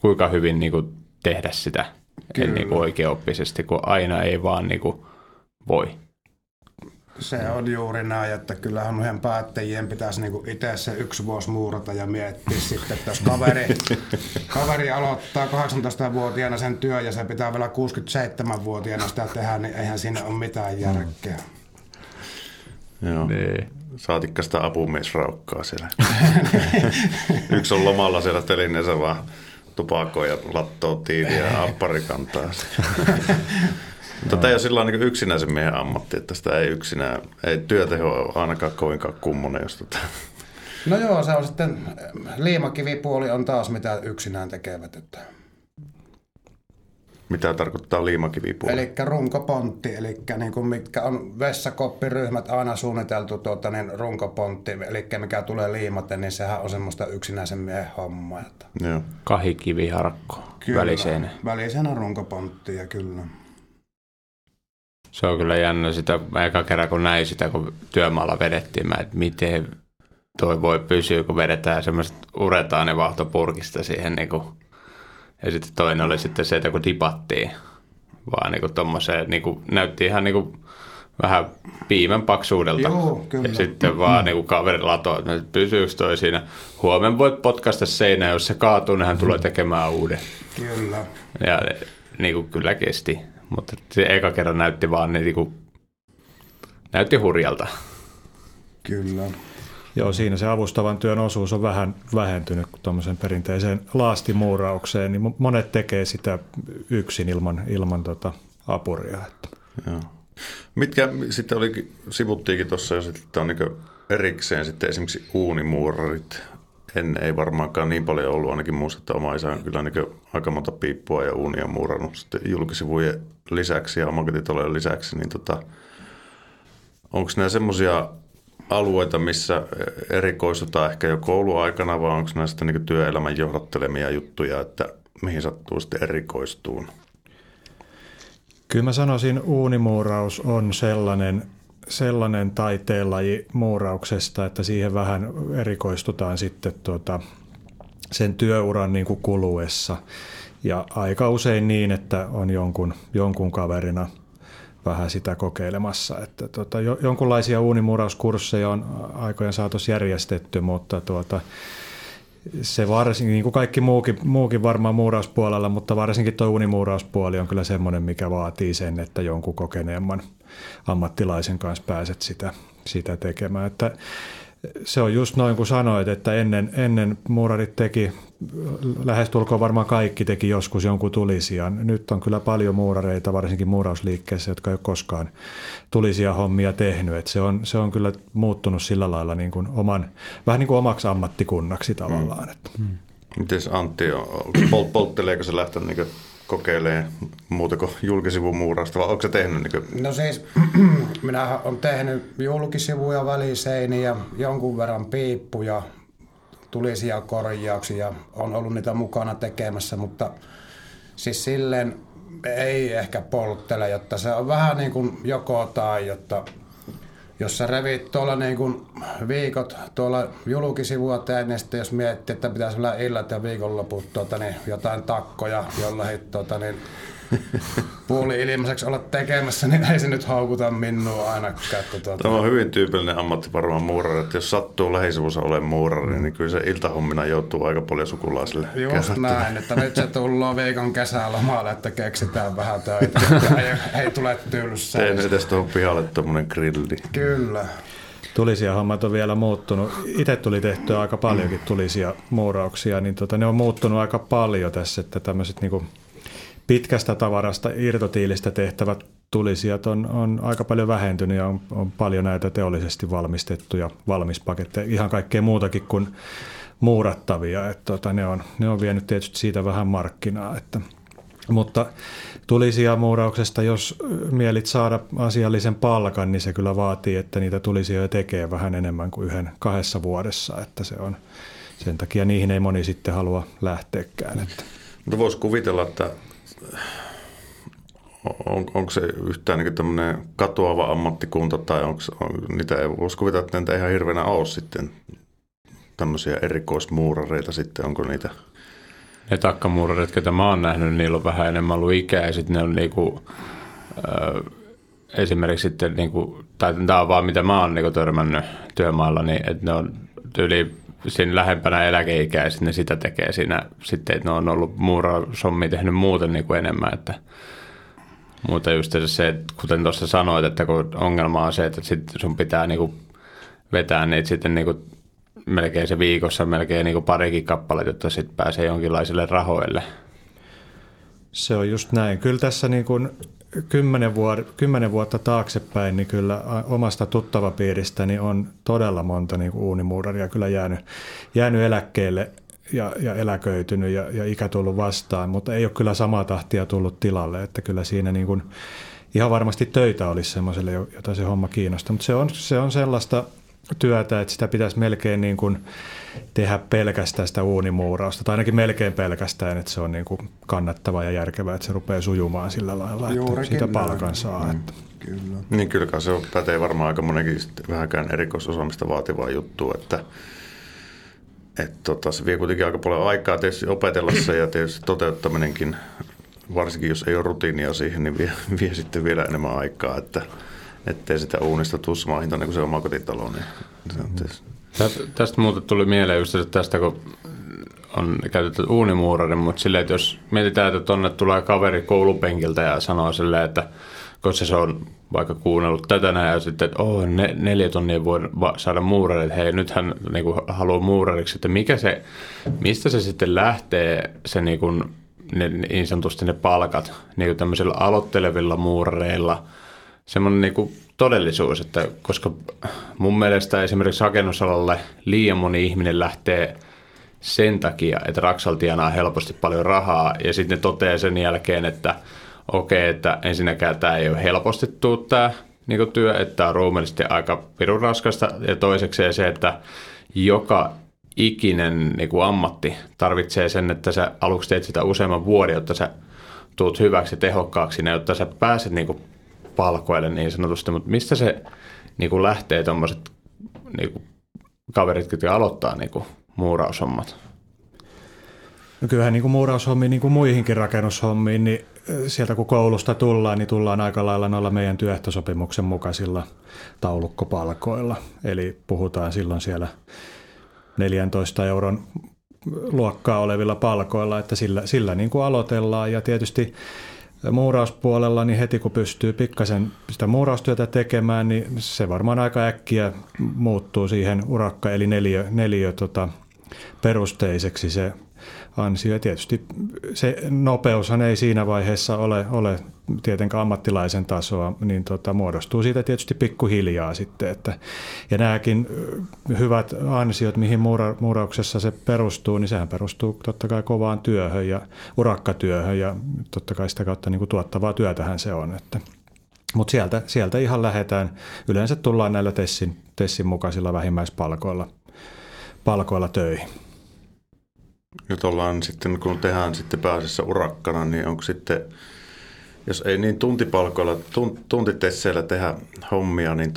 kuinka hyvin niinku tehdä sitä niinku oikeaoppisesti, kun aina ei vaan niinku voi. Se on juuri näin, että kyllähän meidän päättäjien pitäisi niinku itse se 1 vuosi muurata ja miettiä sitten, että jos kaveri aloittaa 18-vuotiaana sen työn ja se pitää vielä 67-vuotiaana sitä tehdä, niin eihän siinä ole mitään järkeä. Joo. Niin. Saatikka sitä apumiesraukkaa siellä. Yksi on lomalla siellä telineessä vaan tupakoi ja lattoo tiiliä ja apparikantaa. Mutta tämä ei ole sillä niin yksinäisen miehen ammatti, että sitä ei yksinään, ei työteho ole ainakaan kovinkaan kummonen. No joo, se on sitten liimakivipuoli on taas mitä yksinään tekevät. Että. Mitä tarkoittaa liimakivipuoli? Elikkä runkopontti, elikkä niinku mitkä on vessakoppiryhmät aina suunniteltu runkopontti, elikkä mikä tulee liimaten, niin sehän on semmoista yksinäisen miehen hommaa. Joo. Kahikiviharkko väliseinä. Väliseinä runkoponttia, kyllä. Se on kyllä jännä sitä, eka kerran kun näin sitä, kun työmaalla vedettiin, että miten toi voi pysyä, kun vedetään semmoiset uretaanivahtopurkista siihen niinku. Ja sitten toinen oli sitten se, että kun dipattiin, vaan niinku tommoseen, niinku, näytti ihan niinku vähän piimän paksuudelta. Joo, kyllä. Ja sitten vaan niinku kaveri latoi, että pysyykö toi siinä. Huomen voit potkaista seinään, jos se kaatuu, niin hän tulee tekemään uuden. Kyllä. Ja niinku kyllä kesti, mutta se eka kerran näytti vaan niinku, näytti hurjalta. Kyllä. Joo, siinä se avustavan työn osuus on vähän vähentynyt kuin tuommoisen perinteiseen laastimuuraukseen, niin monet tekee sitä yksin ilman apuria. Että. Joo. Mitkä sitten oli, sivuttiinkin tuossa jo sitten on niin erikseen sitten esimerkiksi uunimuurarit. En ei varmaankaan niin paljon ollut, ainakin muista, että oma isä on kyllä niin aika monta piippua ja uunia muurannut sitten julkisivujen lisäksi ja omakotitalojen lisäksi. Niin onko nämä semmoisia alueita, missä erikoistutaan ehkä jo kouluaikana, vai onko näistä niin työelämän johdattelemia juttuja, että mihin sattuu sitten erikoistuun? Kyllä mä sanoisin, uunimuuraus on sellainen sellainen taiteenlaji muurauksesta, että siihen vähän erikoistutaan sitten sen työuran niin kuin kuluessa. Ja aika usein niin, että on jonkun kaverina vähän sitä kokeilemassa. Että jonkunlaisia uunimuurauskursseja on aikojen saatossa järjestetty, mutta se varsinkin, niin kuin kaikki muukin varmaan muurauspuolella, mutta varsinkin tuo uunimuurauspuoli on kyllä semmoinen, mikä vaatii sen, että jonkun kokeneemman ammattilaisen kanssa pääset sitä tekemään. Että se on just noin kuin sanoit, että ennen muurarit teki, lähestulkoon varmaan kaikki teki joskus jonkun tulisijan. Nyt on kyllä paljon muurareita, varsinkin muurausliikkeessä, jotka ei ole koskaan tulisijahommia tehnyt. Et se on kyllä muuttunut sillä lailla niin kuin vähän niin kuin omaksi ammattikunnaksi tavallaan. Mm. Mites Antti, poltteleeko se lähtenyt niin kokeilemaan muuta kuin julkisivumuurausta, vai onko se tehnyt? No siis minä olen tehnyt julkisivuja, väliseiniä, jonkun verran piippuja, tulisia korjauksia, on ollut niitä mukana tekemässä, mutta siis silleen ei ehkä polttele, jotta se on vähän niin kuin joko tai, jotta jos sä revit tuolla niin kuin viikot tuolla julkisivua tein, niin sitten jos miettii, että pitäisi olla illat ja viikonloput niin jotain takkoja, jolla niin puoli ilmaiseksi olla tekemässä, niin ei se nyt haukuta minua ainakaan. Tämä on hyvin tyypillinen ammatti varmaan muurari, että jos sattuu lähisivussa olemaan muurari, niin kyllä se iltahommina joutuu aika paljon sukulaisille. Just näin, että nyt se tullaan viikon kesälomalle, että keksitään vähän töitä, ei tule tylsää. Tein edes tuohon pihalle tuommoinen grilli. Kyllä. Tulisia hommat on vielä muuttunut. Itse tuli tehtyä aika paljonkin tulisia muurauksia, niin ne on muuttunut aika paljon tässä, että tämmöiset niinku pitkästä tavarasta, irtotiilistä tehtävät tulisijat on aika paljon vähentynyt ja on paljon näitä teollisesti valmistettuja valmispaketteja, ihan kaikkea muutakin kuin muurattavia. Että ne on vienyt tietysti siitä vähän markkinaa. Mutta tulisijamuurauksesta, jos mielit saada asiallisen palkan, niin se kyllä vaatii, että niitä tulisijoja tekee vähän enemmän kuin 1-2 vuodessa. Että se on, sen takia niihin ei moni sitten halua lähteäkään. Mutta voisi kuvitella, että onko se yhtään niin tämmöinen katoava ammattikunta tai niitä ei voisi kuvitella, että niitä ihan hirveänä ole sitten tämmöisiä erikoismuurareita sitten, onko niitä? Ne takkamuurarit, joita mä oon nähnyt, niillä on vähän enemmän ollut ikää ja sitten ne on niinku esimerkiksi sitten niinku, tai tämä on vaan mitä mä oon niinku törmännyt työmailla, niin että ne on yli siinä lähempänä eläkeikää ja sitten ne sitä tekee siinä sitten, että ne on ollut muuraushommia tehnyt muuten niin kuin enemmän. Että, mutta just se, että kuten tuossa sanoit, että kun ongelma on se, että sit sun pitää niin kuin vetää niitä sitten niin kuin melkein se viikossa, melkein niin kuin parikin kappaleet, jotta sitten pääsee jonkinlaisille rahoille. Se on just näin. Kyllä tässä niin kuin 10 vuotta taaksepäin, niin kyllä omasta tuttavapiiristäni on todella monta niin uunimuuraria kyllä jäänyt eläkkeelle ja eläköitynyt ja ikä tullut vastaan, mutta ei ole kyllä samaa tahtia tullut tilalle, että kyllä siinä niin kuin ihan varmasti töitä olisi semmoiselle, jota se homma kiinnostaa, mutta se on sellaista työtä, että sitä pitäisi melkein niin kuin tehdä pelkästään sitä uunimuurausta, tai ainakin melkein pelkästään, että se on niin kuin kannattavaa ja järkevää, että se rupeaa sujumaan sillä lailla, että juurikin sitä palkan saa. Että. Kyllä. Niin kyllä se pätee varmaan aika monenkin vähänkään erikoisosaamista vaativaa juttua, että se vie kuitenkin aika paljon aikaa tietysti opetella se ja tietysti toteuttaminenkin, varsinkin jos ei ole rutiinia siihen, niin vie sitten vielä enemmän aikaa, ettei sitä uunista tule samaan hintaan niin kuin se oma kotitalo. Niin tästä muuta tuli mieleen just tästä, kun on käytetty uunimuurari, mutta silleen, että jos mietitään, että tuonne tulee kaveri koulupenkiltä ja sanoo silleen, että koska se on vaikka kuunnellut tätä näin ja sitten, että 4 tonnia voi saada muurarit, hei nythän niin kuin haluaa muurariksi, että mistä se sitten lähtee se niin kuin niin sanotusti ne palkat niin kuin tämmöisillä aloittelevilla muurareilla, semmoinen niin kuin todellisuus, että koska mun mielestä esimerkiksi rakennusalalle liian moni ihminen lähtee sen takia, että Raksalla tienaa helposti paljon rahaa ja sitten ne toteaa sen jälkeen, että okei, että ensinnäkään tämä ei ole helposti tullut tämä niin kuin työ, että tämä on ruumiillisesti aika pirun raskasta ja toisekseen se, että joka ikinen niin kuin ammatti tarvitsee sen, että sä aluksi teet sitä useamman vuoden, jotta sä tulet hyväksi ja tehokkaaksi, jotta sä pääset niin kuin palkoille niin sanotusti, mutta mistä se niinku lähtee tuommoiset niinku kaverit, jotka aloittaa niinku muuraushommat? No kyllähän niinku muuraushommiin, niin kuin muihinkin rakennushommiin, niin sieltä kun koulusta tullaan, niin tullaan aika lailla noilla meidän työehtosopimuksen mukaisilla taulukkopalkoilla. Eli puhutaan silloin siellä 14 euron luokkaa olevilla palkoilla, että sillä niin kuin aloitellaan. Ja tietysti muurauspuolella, niin heti kun pystyy pikkasen sitä muuraustyötä tekemään, niin se varmaan aika äkkiä muuttuu siihen urakka, eli neliö perusteiseksi se ansio. Ja tietysti se nopeushan ei siinä vaiheessa ole tietenkään ammattilaisen tasoa, niin muodostuu siitä tietysti pikkuhiljaa sitten. Ja nämäkin hyvät ansiot, mihin muurauksessa se perustuu, niin sehän perustuu totta kai kovaan työhön ja urakkatyöhön ja totta kai sitä kautta niin kuin tuottavaa työtähän se on. Mutta sieltä ihan lähdetään. Yleensä tullaan näillä tessin mukaisilla vähimmäispalkoilla töihin. Nyt ollaan sitten, kun tehdään sitten pääasiassa urakkana, niin onko sitten, jos ei niin tuntipalkoilla, tuntitesseillä tehdä hommia, niin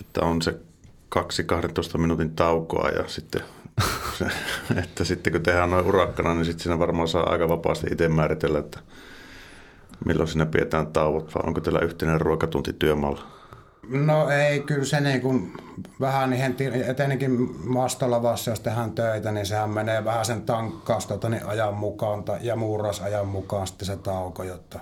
että on se 12 minuutin taukoa ja sitten, että sitten kun tehdään noin urakkana, niin sitten siinä varmaan saa aika vapaasti itse määritellä, että milloin siinä pidetään tauot, vai onko teillä yhteinen ruokatunti työmaalla? No ei, kyllä se niin kuin vähän niihin, etenkin maastolavassa, jos tehdään töitä, niin sehän menee vähän sen tankkaus ajan mukaan ja muurausajan mukaan sitten se tauko, jotta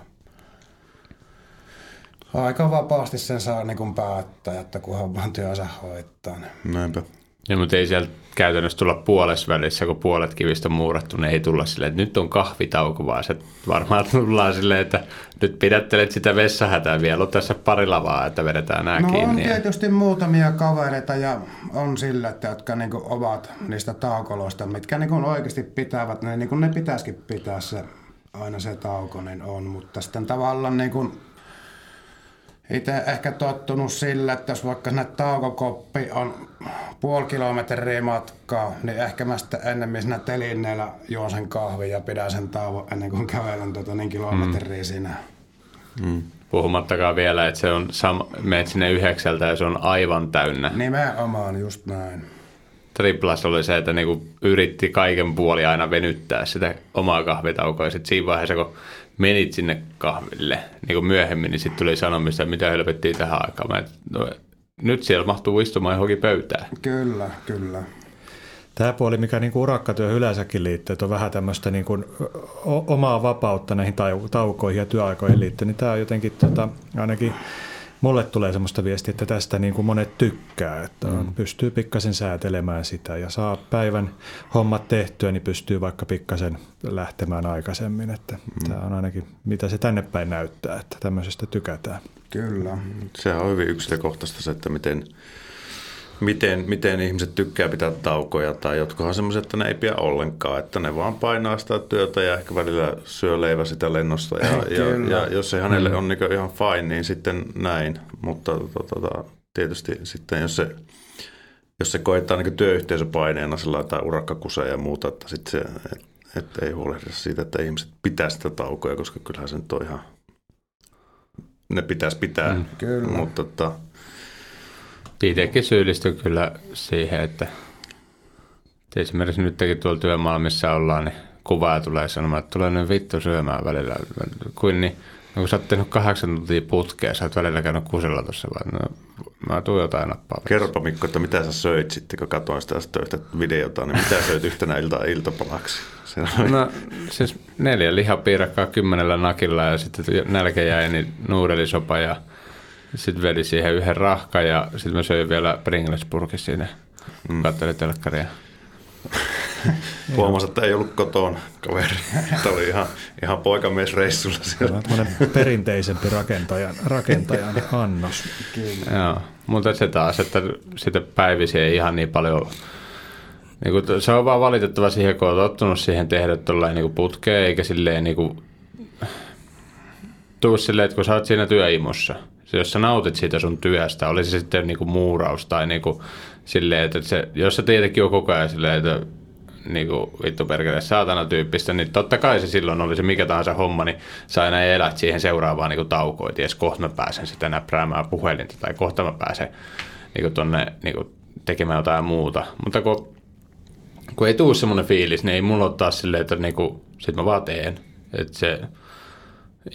aika vapaasti sen saa niin kuin päättää, että kunhan vaan työnsä hoitaa. Niin. Näinpä. Ja, mutta ei siellä käytännössä tulla puolesvälissä, kun puolet kivistä on muurattu, niin ei tulla silleen, että nyt on kahvitauko, vaan se varmaan tullaan silleen, että nyt pidättelet sitä vessahätää vielä, on tässä pari lavaa, että vedetään nämä kiinni. No on tietysti muutamia kavereita ja on sillä, että jotka niinku ovat niistä taukoloista, mitkä niinku oikeasti pitävät, niin niinku ne pitäisikin pitää se, aina se tauko, niin on, mutta sitten tavallaan niinku itse ehkä tottunut sillä, että jos vaikka sinne taukokoppi on puoli kilometriä matkaa, niin ehkä mä sitten ennemmin siinä telineellä juon sen kahvin ja pidän sen tauon ennen kuin kävelen niin kilometriä siinä. Mm. Puhumattakaan vielä, että se on menet sinne 9 ja se on aivan täynnä. Nimenomaan, just näin. Triplas oli se, että niinku yritti kaiken puoli aina venyttää sitä omaa kahvitaukoa ja sitten siinä vaiheessa, kun menit sinne kahville niin kuin myöhemmin, niin sitten tuli sanomista, mitä helvettiin tähän aikaan. Nyt siellä mahtuu istumaan johonkin pöytään. Kyllä, kyllä. Tämä puoli, mikä niin kuin urakkatyöhön yleensäkin liittyy, että on vähän tämmöistä niin kuin omaa vapautta näihin taukoihin ja työaikoihin liittyen, niin tämä on jotenkin ainakin mulle tulee semmoista viestiä, että tästä niin kuin monet tykkää, että pystyy pikkasen säätelemään sitä ja saa päivän hommat tehtyä, niin pystyy vaikka pikkasen lähtemään aikaisemmin. Että tämä on ainakin, mitä se tänne päin näyttää, että tämmöisestä tykätään. Kyllä. Se on hyvin yksilökohtaista se, että miten ihmiset tykkää pitää taukoja tai jotkohan semmoiset, että ne ei pidä ollenkaan, että ne vaan painaa sitä työtä ja ehkä välillä syö leivä sitä lennosta ja jos se hänelle on niin ihan fine, niin sitten näin, mutta tietysti sitten jos se koetaan niin työyhteisöpaineena sellainen tai urakkakuseja ja muuta, että sit se, et ei huolehdita siitä, että ihmiset pitää sitä taukoja, koska kyllähän se nyt on ihan, ne pitäisi pitää, mutta itsekin syyllistyn kyllä siihen, että esimerkiksi nytkin tuolla työmaalla, missä ollaan, niin kuvaa tulee sanomaan, että tulee nyt vittu syömään välillä. Kun sä oot tehnyt 8 tuntia putkea, sä oot välillä käynyt kusella tuossa, mä tuun jotain nappaa. Kerropa Mikko, että mitä sä söit sitten, kun katsoin sitä yhtä videota, niin mitä söit yhtenä iltapalaksi? No siis 4 lihapiirakkaa 10 nakilla ja sitten nälkä jäi, niin nuudelisopa ja sitten vedin siihen yhden rahkan ja sitten mä söin vielä Pringles-purkin siinä, kun katselin telkkaria. Huomasin, että ei ollut kotona, kaveri. Tämä oli ihan poikamiesreissulla siellä. Perinteisempi rakentajan annos. Joo, mutta se taas, että sitä päivisi ei ihan niin paljon. Niin se on vaan valitettava siihen, kun on tottunut siihen tehdä tuollainen niin putkeen, eikä silleen niin kuin tuu silleen, että kun sä oot siinä työimussa. Jos sä nautit siitä sun työstä, oli se sitten niinku muuraus tai niinku silleen, että se, jos sä tietenkin on koko ajan silleen, että niinku vittu perkele saatana tyyppistä, niin totta kai se silloin oli se mikä tahansa homma, niin sä aina elät siihen seuraavaan niinku taukoon, että edes kohta mä pääsen sitä näpräämään puhelinta tai kohta mä pääsen niinku tonne niinku tekemään jotain muuta. Mutta kun ei tule semmoinen fiilis, niin ei mulla ole taas silleen, että niinku, sit mä vaan teen. Että se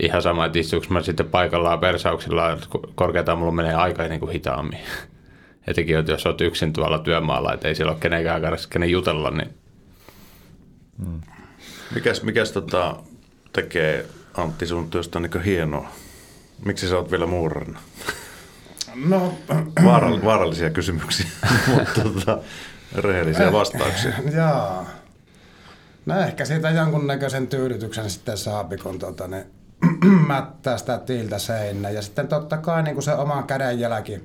ihan sama, että istuuko mä sitten paikallaan persauksilla, korkeintaan mulla menee aika niinku hitaammin. Etenkin, jos olet yksin tuolla työmaalla, ettei siellä ole kenenkään kanssa kenen jutella, niin... Mm. Mikäs tekee, Antti, sun työstä niin hienoa? Miksi sä oot vielä muurarina? No... Vaarallisia kysymyksiä, mutta rehellisiä vastauksia. Jaa. No ehkä siitä jonkunnäköisen tyydytyksen sitten saapi, kun mättää sitä tiiltä seinään. Ja sitten totta kai niin se oma kädenjälki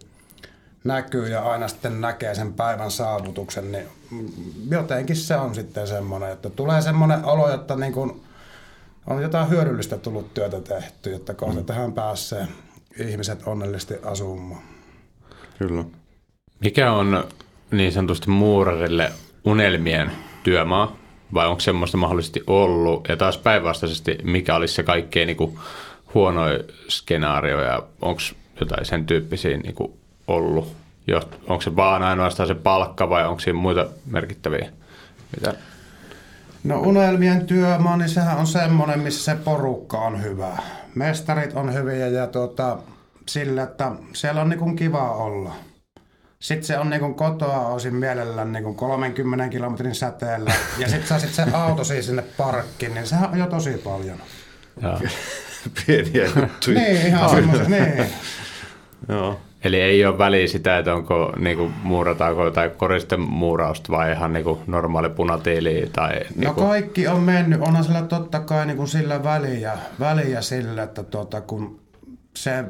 näkyy ja aina sitten näkee sen päivän saavutuksen, niin jotenkin se on sitten semmoinen, että tulee semmoinen olo, että niin kuin on jotain hyödyllistä tullut työtä tehty, jotta kohta tähän pääsee ihmiset onnellisesti asumaan. Kyllä. Mikä on niin sanotusti muurarille unelmien työmaa, vai onko semmoista mahdollisesti ollut? Ja taas päinvastaisesti, mikä olisi se kaikkein niin kuin huonoin skenaario, ja onko jotain sen tyyppisiä niin kuin ollut? Onko se vaan ainoastaan se palkka vai onko siinä muita merkittäviä? Mitä? No unelmien työmaa, niin sehän on semmoinen, missä se porukka on hyvä. Mestarit on hyviä ja sillä, että siellä on niin kiva olla. Sitten se on niin kotoa osin mielellään niin 30 kilometrin säteellä ja sitten saa sit se auto sinne parkkiin, niin sehän on jo tosi paljon. Jaa. Pieniä juttuja. Niin, ihan semmoiset, niin. Joo. Eli ei ole väliä sitä, että onko niinku muurataanko tai koristemuurausta vai ihan niinku normaali punatiili tai niinku. No kaikki on mennyt, onhan sillä totta kai niinku sillä väliä sillä, että kun se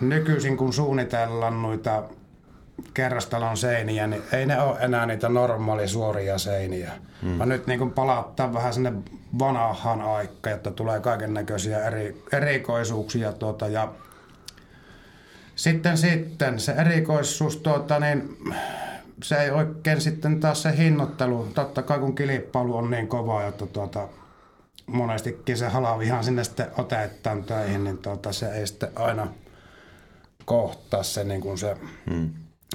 nykyisin kun suunnitellaan noita kerrostalon seiniä, niin ei ne ole enää niitä normaali suoria seiniä. Vaan nyt niinku palauttaa vähän sinne vanhaan aikaan, että tulee kaiken näköisiä erikoisuuksia ja sitten se erikoisuus, se ei oikein sitten taas se hinnoittelu, totta kai kun kilpailu on niin kovaa, että monestikin se halavihan sinne sitten otetaan töihin, niin se ei sitten aina kohtaa se, niin kuin se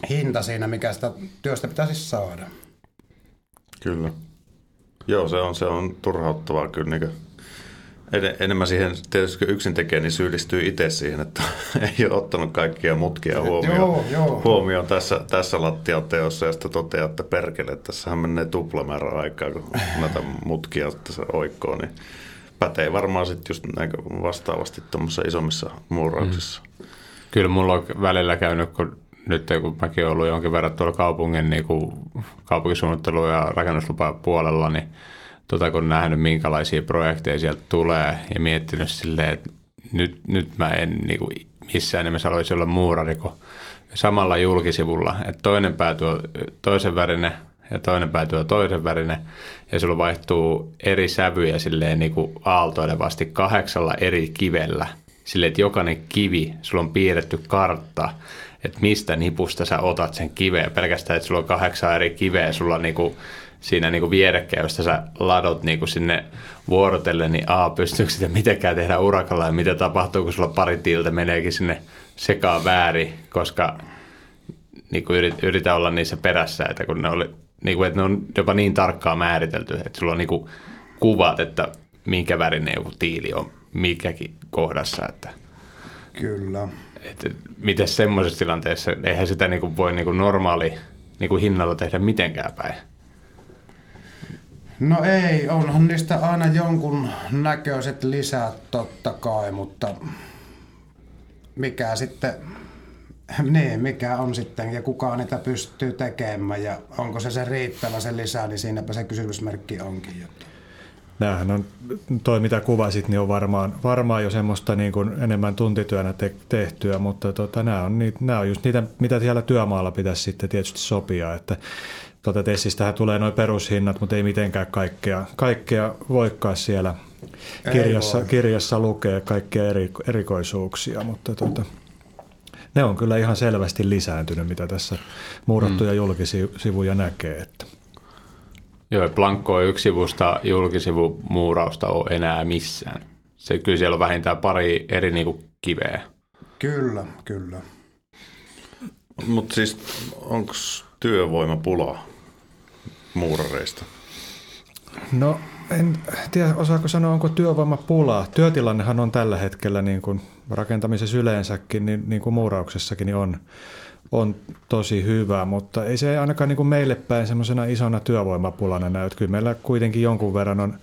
hinta siinä, mikä sitä työstä pitäisi saada. Kyllä. Joo, se on turhauttavaa kyllä niin kuin. Enemmän siihen, tietysti kun yksin tekee, niin syyllistyy itse siihen, että ei ole ottanut kaikkia mutkia huomioon tässä lattiateossa ja sitten toteaa, että perkele, että tässähän menee tuplamäärä aikaa, kun näitä mutkia tässä oikkoon, niin pätee varmaan sitten just vastaavasti tuommoisissa isommissa muurauksissa. Kyllä mulla on välillä käynyt, kun mäkin olen ollut jonkin verran tuolla kaupungin niin kaupunkisuunnittelu- ja rakennuslupapuolella, niin kun nähnyt, minkälaisia projekteja sieltä tulee ja miettinyt silleen, että nyt mä en niin kuin missään nimessä haluaisi olla muurariko samalla julkisivulla. Että toinen päätyy toisen värinen ja toinen päätyy toisen värinen ja sulla vaihtuu eri sävyjä silleen niin kuin aaltoilevasti 8 eri kivellä. Silleen, että jokainen kivi, sulla on piirretty kartta, että mistä nipusta sä otat sen kiveä. Pelkästään, että sulla on 8 eri kiveä, sulla on niinku siinä niinku vierekkäin, josta sä ladot niinku sinne vuorotelle, niin pystyykö sitä mitenkään tehdä urakalla ja mitä tapahtuu, kun sulla pari tiiltä meneekin sinne sekaan väärin, koska niinku yritän olla niissä perässä, että kun ne on jopa niin tarkkaan määritelty, että sulla on niinku kuvat, että minkä värinen joku tiili on mikäkin kohdassa. Että. Kyllä. Että miten semmoisessa tilanteessa, eihän sitä niinku voi niinku normaali niinku hinnalla tehdä mitenkään päin. No ei, onhan niistä aina jonkun näköiset lisät totta kai, mutta mikä sitten, niin mikä on sitten ja kuka niitä pystyy tekemään ja onko se riittävä se lisä, niin siinäpä se kysymysmerkki onkin. Nämähän on, toi mitä kuvasit, niin on varmaan jo semmoista niin kuin enemmän tuntityönä tehtyä, mutta nämä on just niitä, mitä siellä työmaalla pitäisi sitten tietysti sopia, että tessistähän tulee nuo perushinnat, mutta ei mitenkään kaikkea voikaan siellä kirjassa lukee kaikkia erikoisuuksia, mutta ne on kyllä ihan selvästi lisääntynyt, mitä tässä muurattuja julkisivuja näkee. Että. Joo, Blankko ei yksi sivusta julkisivumuurausta ole enää missään. Se, kyllä siellä on vähintään pari eri niinku kiveä. Kyllä, kyllä. Mutta siis onko työvoimapulaa muurareista? No en tiedä, osaako sanoa, onko työvoimapulaa. Työtilannehan on tällä hetkellä niin kuin rakentamisessa yleensäkin, niin kuin muurauksessakin, niin on tosi hyvä, mutta ei se ainakaan niin kuin meille päin semmoisena isona työvoimapulana näyt. Kyllä meillä kuitenkin jonkun verran on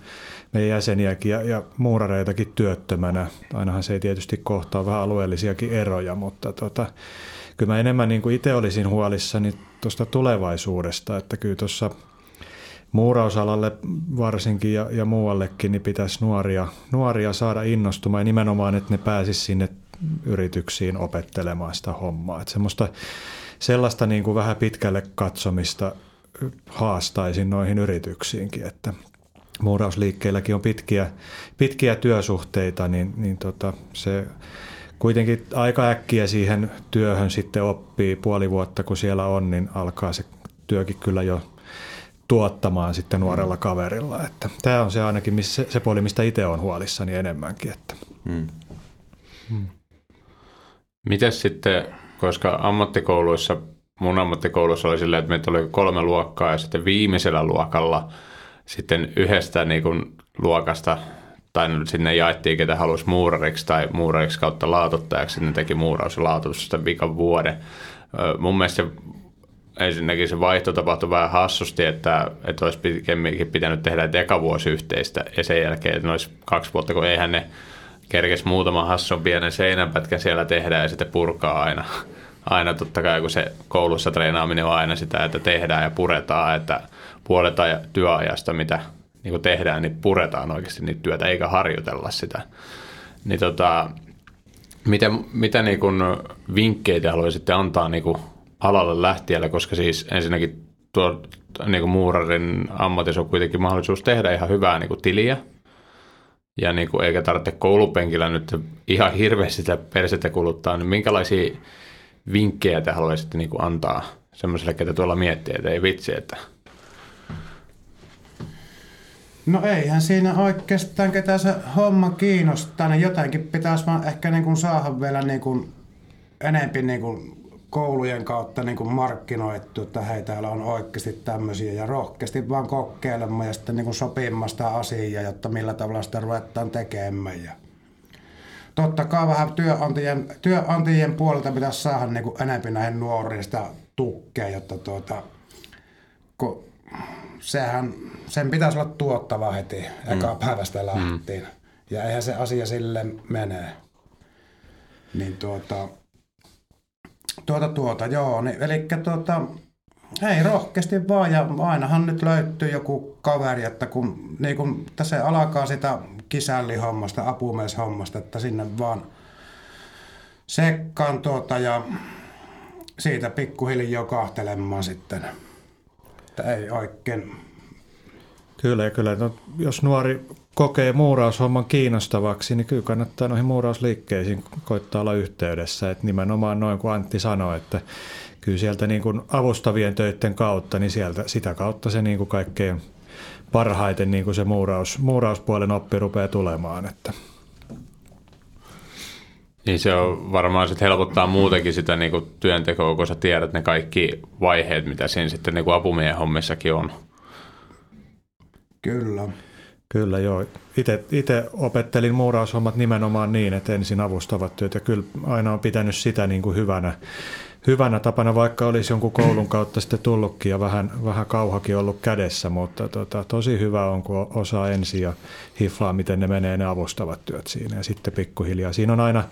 meidän jäseniäkin ja muurareitakin työttömänä. Ainahan se ei tietysti kohtaa vähän alueellisiakin eroja, mutta kyllä mä enemmän niin kuin itse olisin huolissani tuosta tulevaisuudesta, että kyllä tuossa muurausalalle varsinkin ja muuallekin niin pitäisi nuoria saada innostumaan ja nimenomaan, että ne pääsisi sinne yrityksiin opettelemaan sitä hommaa. Että sellaista niin kuin vähän pitkälle katsomista haastaisin noihin yrityksiinkin, että muurausliikkeilläkin on pitkiä työsuhteita, niin se kuitenkin aika äkkiä siihen työhön sitten oppii. Puoli vuotta kun siellä on, niin alkaa se työkin kyllä jo tuottamaan sitten nuorella kaverilla. Että tämä on se ainakin se puoli, mistä itse olen huolissani enemmänkin. Että. Mites sitten, koska mun ammattikoulussa oli silleen, että meitä oli 3 luokkaa ja sitten viimeisellä luokalla sitten yhdestä niin kuin luokasta, tai sinne jaettiin, ketä halusi muurariksi tai muurariksi kautta laatottajaksi, ne teki muuraus ja laatotus sitten viikon vuoden. Mun mielestä ensinnäkin se vaihto tapahtui vähän hassusti, että olisi pikemminkin pitänyt tehdä ekavuosi yhteistä ja sen jälkeen, että ne olisi 2 vuotta, kun eihän ne kerkesi muutama hassun pienen seinänpätkän siellä tehdä ja sitten purkaa aina. Aina totta kai, kun se koulussa treenaaminen on aina sitä, että tehdään ja puretaan, että puoletaan työajasta, mitä niin kun tehdään, niin puretaan oikeasti niitä työtä, eikä harjoitella sitä. Niin mitä niin kun vinkkeitä haluaisitte antaa niin kun alalle lähtijälle, koska siis ensinnäkin tuo niin kun muurarin ammatissa on kuitenkin mahdollisuus tehdä ihan hyvää niin kun tiliä. Ja niin kun, eikä tarvitse koulupenkillä nyt ihan hirveästi sitä persettä kuluttaa, niin minkälaisia vinkkejä te haluaisitte niin kun antaa semmoiselle, ketä tuolla miettii, että ei vitsi, että... No eihän siinä oikeastaan ketään se homma kiinnostaa, niin jotenkin pitäisi vaan ehkä niin kuin saada vielä niin kuin enempi niin kuin koulujen kautta niin kuin markkinoittu, että hei, täällä on oikeasti tämmöisiä ja rohkeasti vaan kokeilemaan ja sitten niin kuin sopimaan sitä asiaa, jotta millä tavalla sitä ruvetaan tekemään. Ja totta kai vähän työnantajien puolelta pitäisi saada niin kuin enempi näihin nuoriin sitä tukea, jotta sen pitäisi olla tuottava heti ekaa päivästä lähtien. Ja eihän se asia sille mene. Niin joo. Niin, elikkä ei rohkeasti vaan, ja ainahan nyt löytyy joku kaveri, että kun niin kun tässä alkaa sitä kisällihommasta, apumieshommasta, että sinne vaan sekkaan ja siitä pikkuhiljaa kahtelemaan sitten. Että ei oikein. Kyllä. No, jos nuori kokee muuraushomman kiinnostavaksi, niin kyllä kannattaa noihin muurausliikkeisiin koittaa olla yhteydessä. Et nimenomaan noin kuin Antti sanoi, että kyllä sieltä niin kuin avustavien töiden kautta, niin sitä kautta se niin kuin kaikkein parhaiten niin kuin se muurauspuolen oppi rupeaa tulemaan. Että. Niin se on varmaan sit helpottaa muutenkin sitä niinku työntekoa, kun sä tiedät ne kaikki vaiheet, mitä siinä sitten niinku apumiehen hommissakin on. Kyllä, joo. Itse opettelin muuraushommat nimenomaan niin, että ensin avustavat työt, ja kyllä aina on pitänyt sitä niinku hyvänä tapana, vaikka olisi jonkun koulun kautta sitten tullutkin ja vähän kauhakin ollut kädessä, mutta tosi hyvä on, kun osaa ensin ja hiflaa, miten ne menee ne avustavat työt siinä ja sitten pikkuhiljaa. Siinä on aina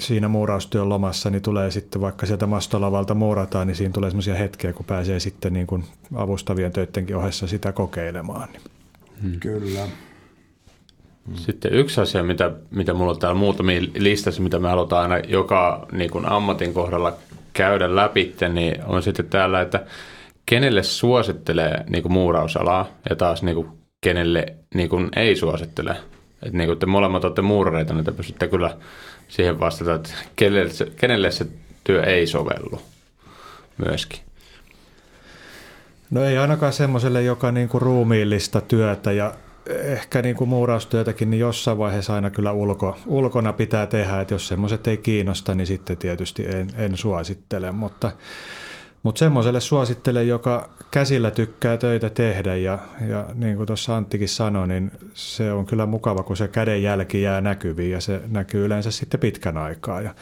siinä muuraustyön lomassa, niin tulee sitten vaikka sieltä mastolavalta muurataan, niin siinä tulee semmoisia hetkiä, kun pääsee sitten niin kuin avustavien töidenkin ohessa sitä kokeilemaan. Kyllä. Sitten yksi asia, mitä mulla on täällä muutamia listassa, mitä me halutaan aina joka niin kuin ammatin kohdalla käydä läpi, niin on sitten täällä, että kenelle suosittelee niin kuin muurausalaa ja taas niin kuin kenelle niin kuin ei suosittele. Että niin kuin te molemmat olette muurareita, niin te pystytte kyllä siihen vastata, että kenelle se työ ei sovellu myöskin. No ei ainakaan semmoiselle, joka niinku ruumiillista työtä ja ehkä niinku muuraustyötäkin, niin jossain vaiheessa aina kyllä ulkona pitää tehdä, että jos semmoiset ei kiinnosta, niin sitten tietysti en suosittele, mutta semmoiselle suosittelen, joka käsillä tykkää töitä tehdä ja niin kuin tuossa Anttikin sanoi, niin se on kyllä mukava, kun se kädenjälki jää näkyviin ja se näkyy yleensä sitten pitkän aikaa. Ja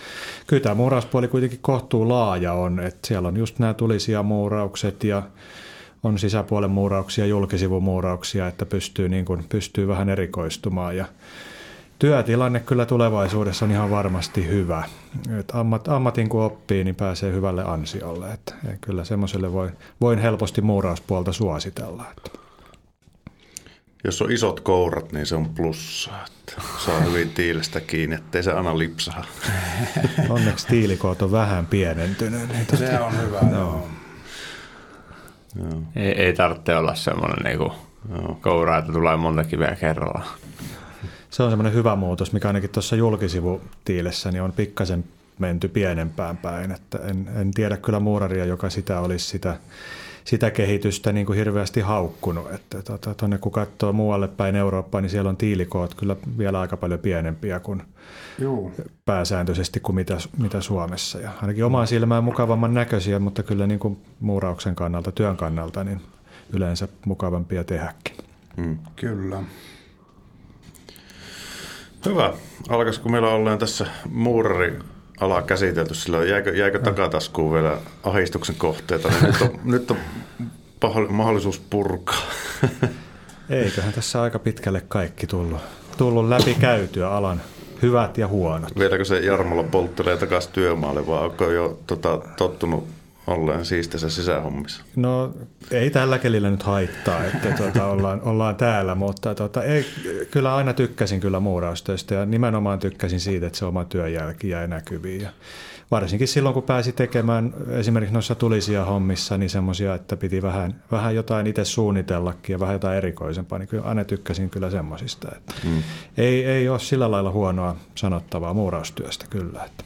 kyllä tämä muurauspuoli kuitenkin kohtuu laaja on, että siellä on just nämä tulisia muuraukset ja on sisäpuolen muurauksia, julkisivumuurauksia, että pystyy vähän erikoistumaan ja työtilanne kyllä tulevaisuudessa on ihan varmasti hyvä. Et ammatin kun oppii, niin pääsee hyvälle ansiolle. Et kyllä semmoiselle voin helposti muurauspuolta suositella. Jos on isot kourat, niin se on plussa. Saa hyvin tiilestä kiinni, ettei se anna lipsaa. Onneksi tiilikoot on vähän pienentynyt. Niin se on hyvä. No. Ei tarvitse olla semmoinen niinku koura, että tulee monta kiveä kerrallaan. Se on semmoinen hyvä muutos, mikä ainakin tuossa julkisivutiilessä niin on pikkasen menty pienempään päin. Että en tiedä kyllä muuraria, joka sitä olisi sitä kehitystä niin kuin hirveästi haukkunut. Tuonne kun katsoo muualle päin Eurooppaan, niin siellä on tiilikoot kyllä vielä aika paljon pienempiä kuin pääsääntöisesti kuin mitä Suomessa. Ja ainakin omaan silmään mukavamman näköisiä, mutta kyllä niin kuin muurauksen kannalta, työn kannalta, niin yleensä mukavampia tehdäkin. Mm. Kyllä. Hyvä. Alkaisiko meillä olleen tässä muurarialaa käsitelty sillä? Jäikö takataskuun vielä ahdistuksen kohteita? Nyt on mahdollisuus purkaa. Eiköhän tässä aika pitkälle kaikki tullut läpi käytyä alan hyvät ja huonot. Vieläkö se Jarmolla polttelee takaisin työmaalle, vai onko jo tottunut olleen siistissä sisähommissa? No ei tällä kelillä nyt haittaa, että ollaan täällä, mutta kyllä aina tykkäsin kyllä muuraustöistä ja nimenomaan tykkäsin siitä, että se oma työjälki jäi näkyviin. Ja varsinkin silloin, kun pääsi tekemään esimerkiksi noissa tulisia hommissa, niin semmoisia, että piti vähän jotain itse suunnitellakin ja vähän jotain erikoisempaa, niin kyllä aina tykkäsin kyllä semmoisista. Ei ole sillä lailla huonoa sanottavaa muuraustyöstä kyllä, että.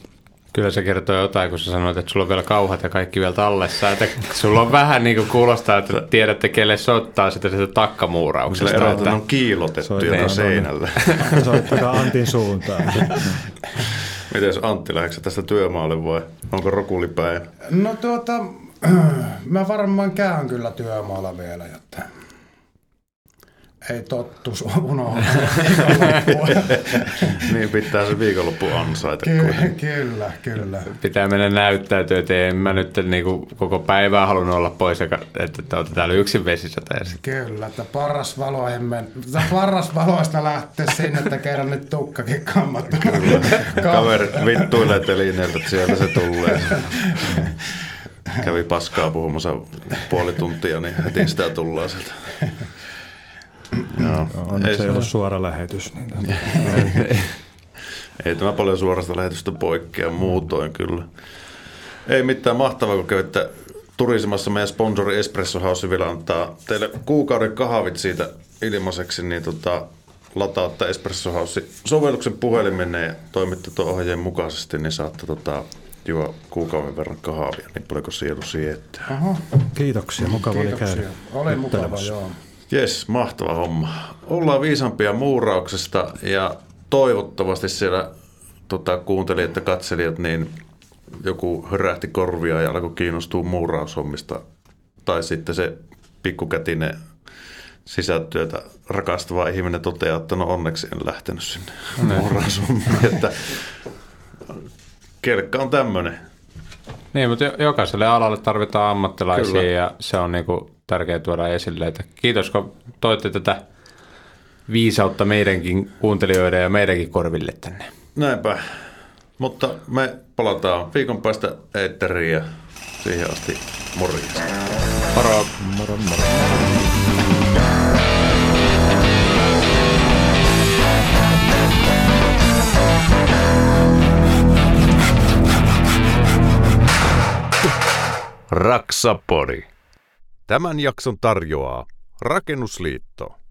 Kyllä se kertoo jotain, kun sä sanoit, että sulla on vielä kauhat ja kaikki vielä tallessa. Että sulla on vähän niin kuin kuulostaa, että tiedätte, kelle se ottaa sitä takkamuurauksesta. Sillä erotaan, että on kiilotettu jotain seinälle. Soittakaa Antin suuntaan. Miten jos Antti, lähdetkö tästä työmaalle vai onko rokulipäin? No mä varmaan käyn kyllä työmaalla vielä, jotta ei tottus unohda. Niin pitää se viikonloppu ansaita. Kyllä. Pitää mennä näyttäytyä, ettei mä nyt niinku koko päivää halunnut olla pois, että otetaan täällä yksin vesisateessa. Kyllä, että paras valoista lähtee sinne, että kerran nyt tukkakin kammattu. Kyllä, kaverit vittuilee telineiltä, että sieltä se tulee. Kävi paskaa puhumassa puoli tuntia, niin heti sitä tullaan sieltä. Onneksi ei ollut suora lähetys. Niin ei tämä paljon suorasta lähetystä poikkea muutoin kyllä. Ei mitään mahtavaa, kun kävitte turisimassa. Meidän sponsori Espressohausi vielä antaa teille kuukauden kahvit siitä ilmaiseksi, niin lataatte Espressohausi sovelluksen puhelimenne ja toimitte tuon ohjeen mukaisesti, niin saatte juoda kuukauden verran kahvia, niin paljonko sielu sietää. Aha. Kiitoksia, mukava oli käydä. Oli mukava, joo. Jes, mahtava homma. Ollaan viisampia muurauksesta ja toivottavasti siellä kuuntelijat ja katselijat, niin joku hörähti korvia ja alkoi kiinnostua muuraushommista. Tai sitten se pikkukätinen sisätyötä rakastava ihminen toteaa, että no onneksi en lähtenyt sinne muuraushommiin. Että kelkka on tämmöinen. Niin, mutta jokaiselle alalle tarvitaan ammattilaisia. Kyllä. Ja se on niinku tärkeää tuoda esille. Että kiitos, kun toitte tätä viisautta meidänkin kuuntelijoiden ja meidänkin korville tänne. Näinpä. Mutta me palataan viikon päästä eetteriin ja siihen asti morjens. Moro. Moro, moro. Raksapori. Tämän jakson tarjoaa Rakennusliitto.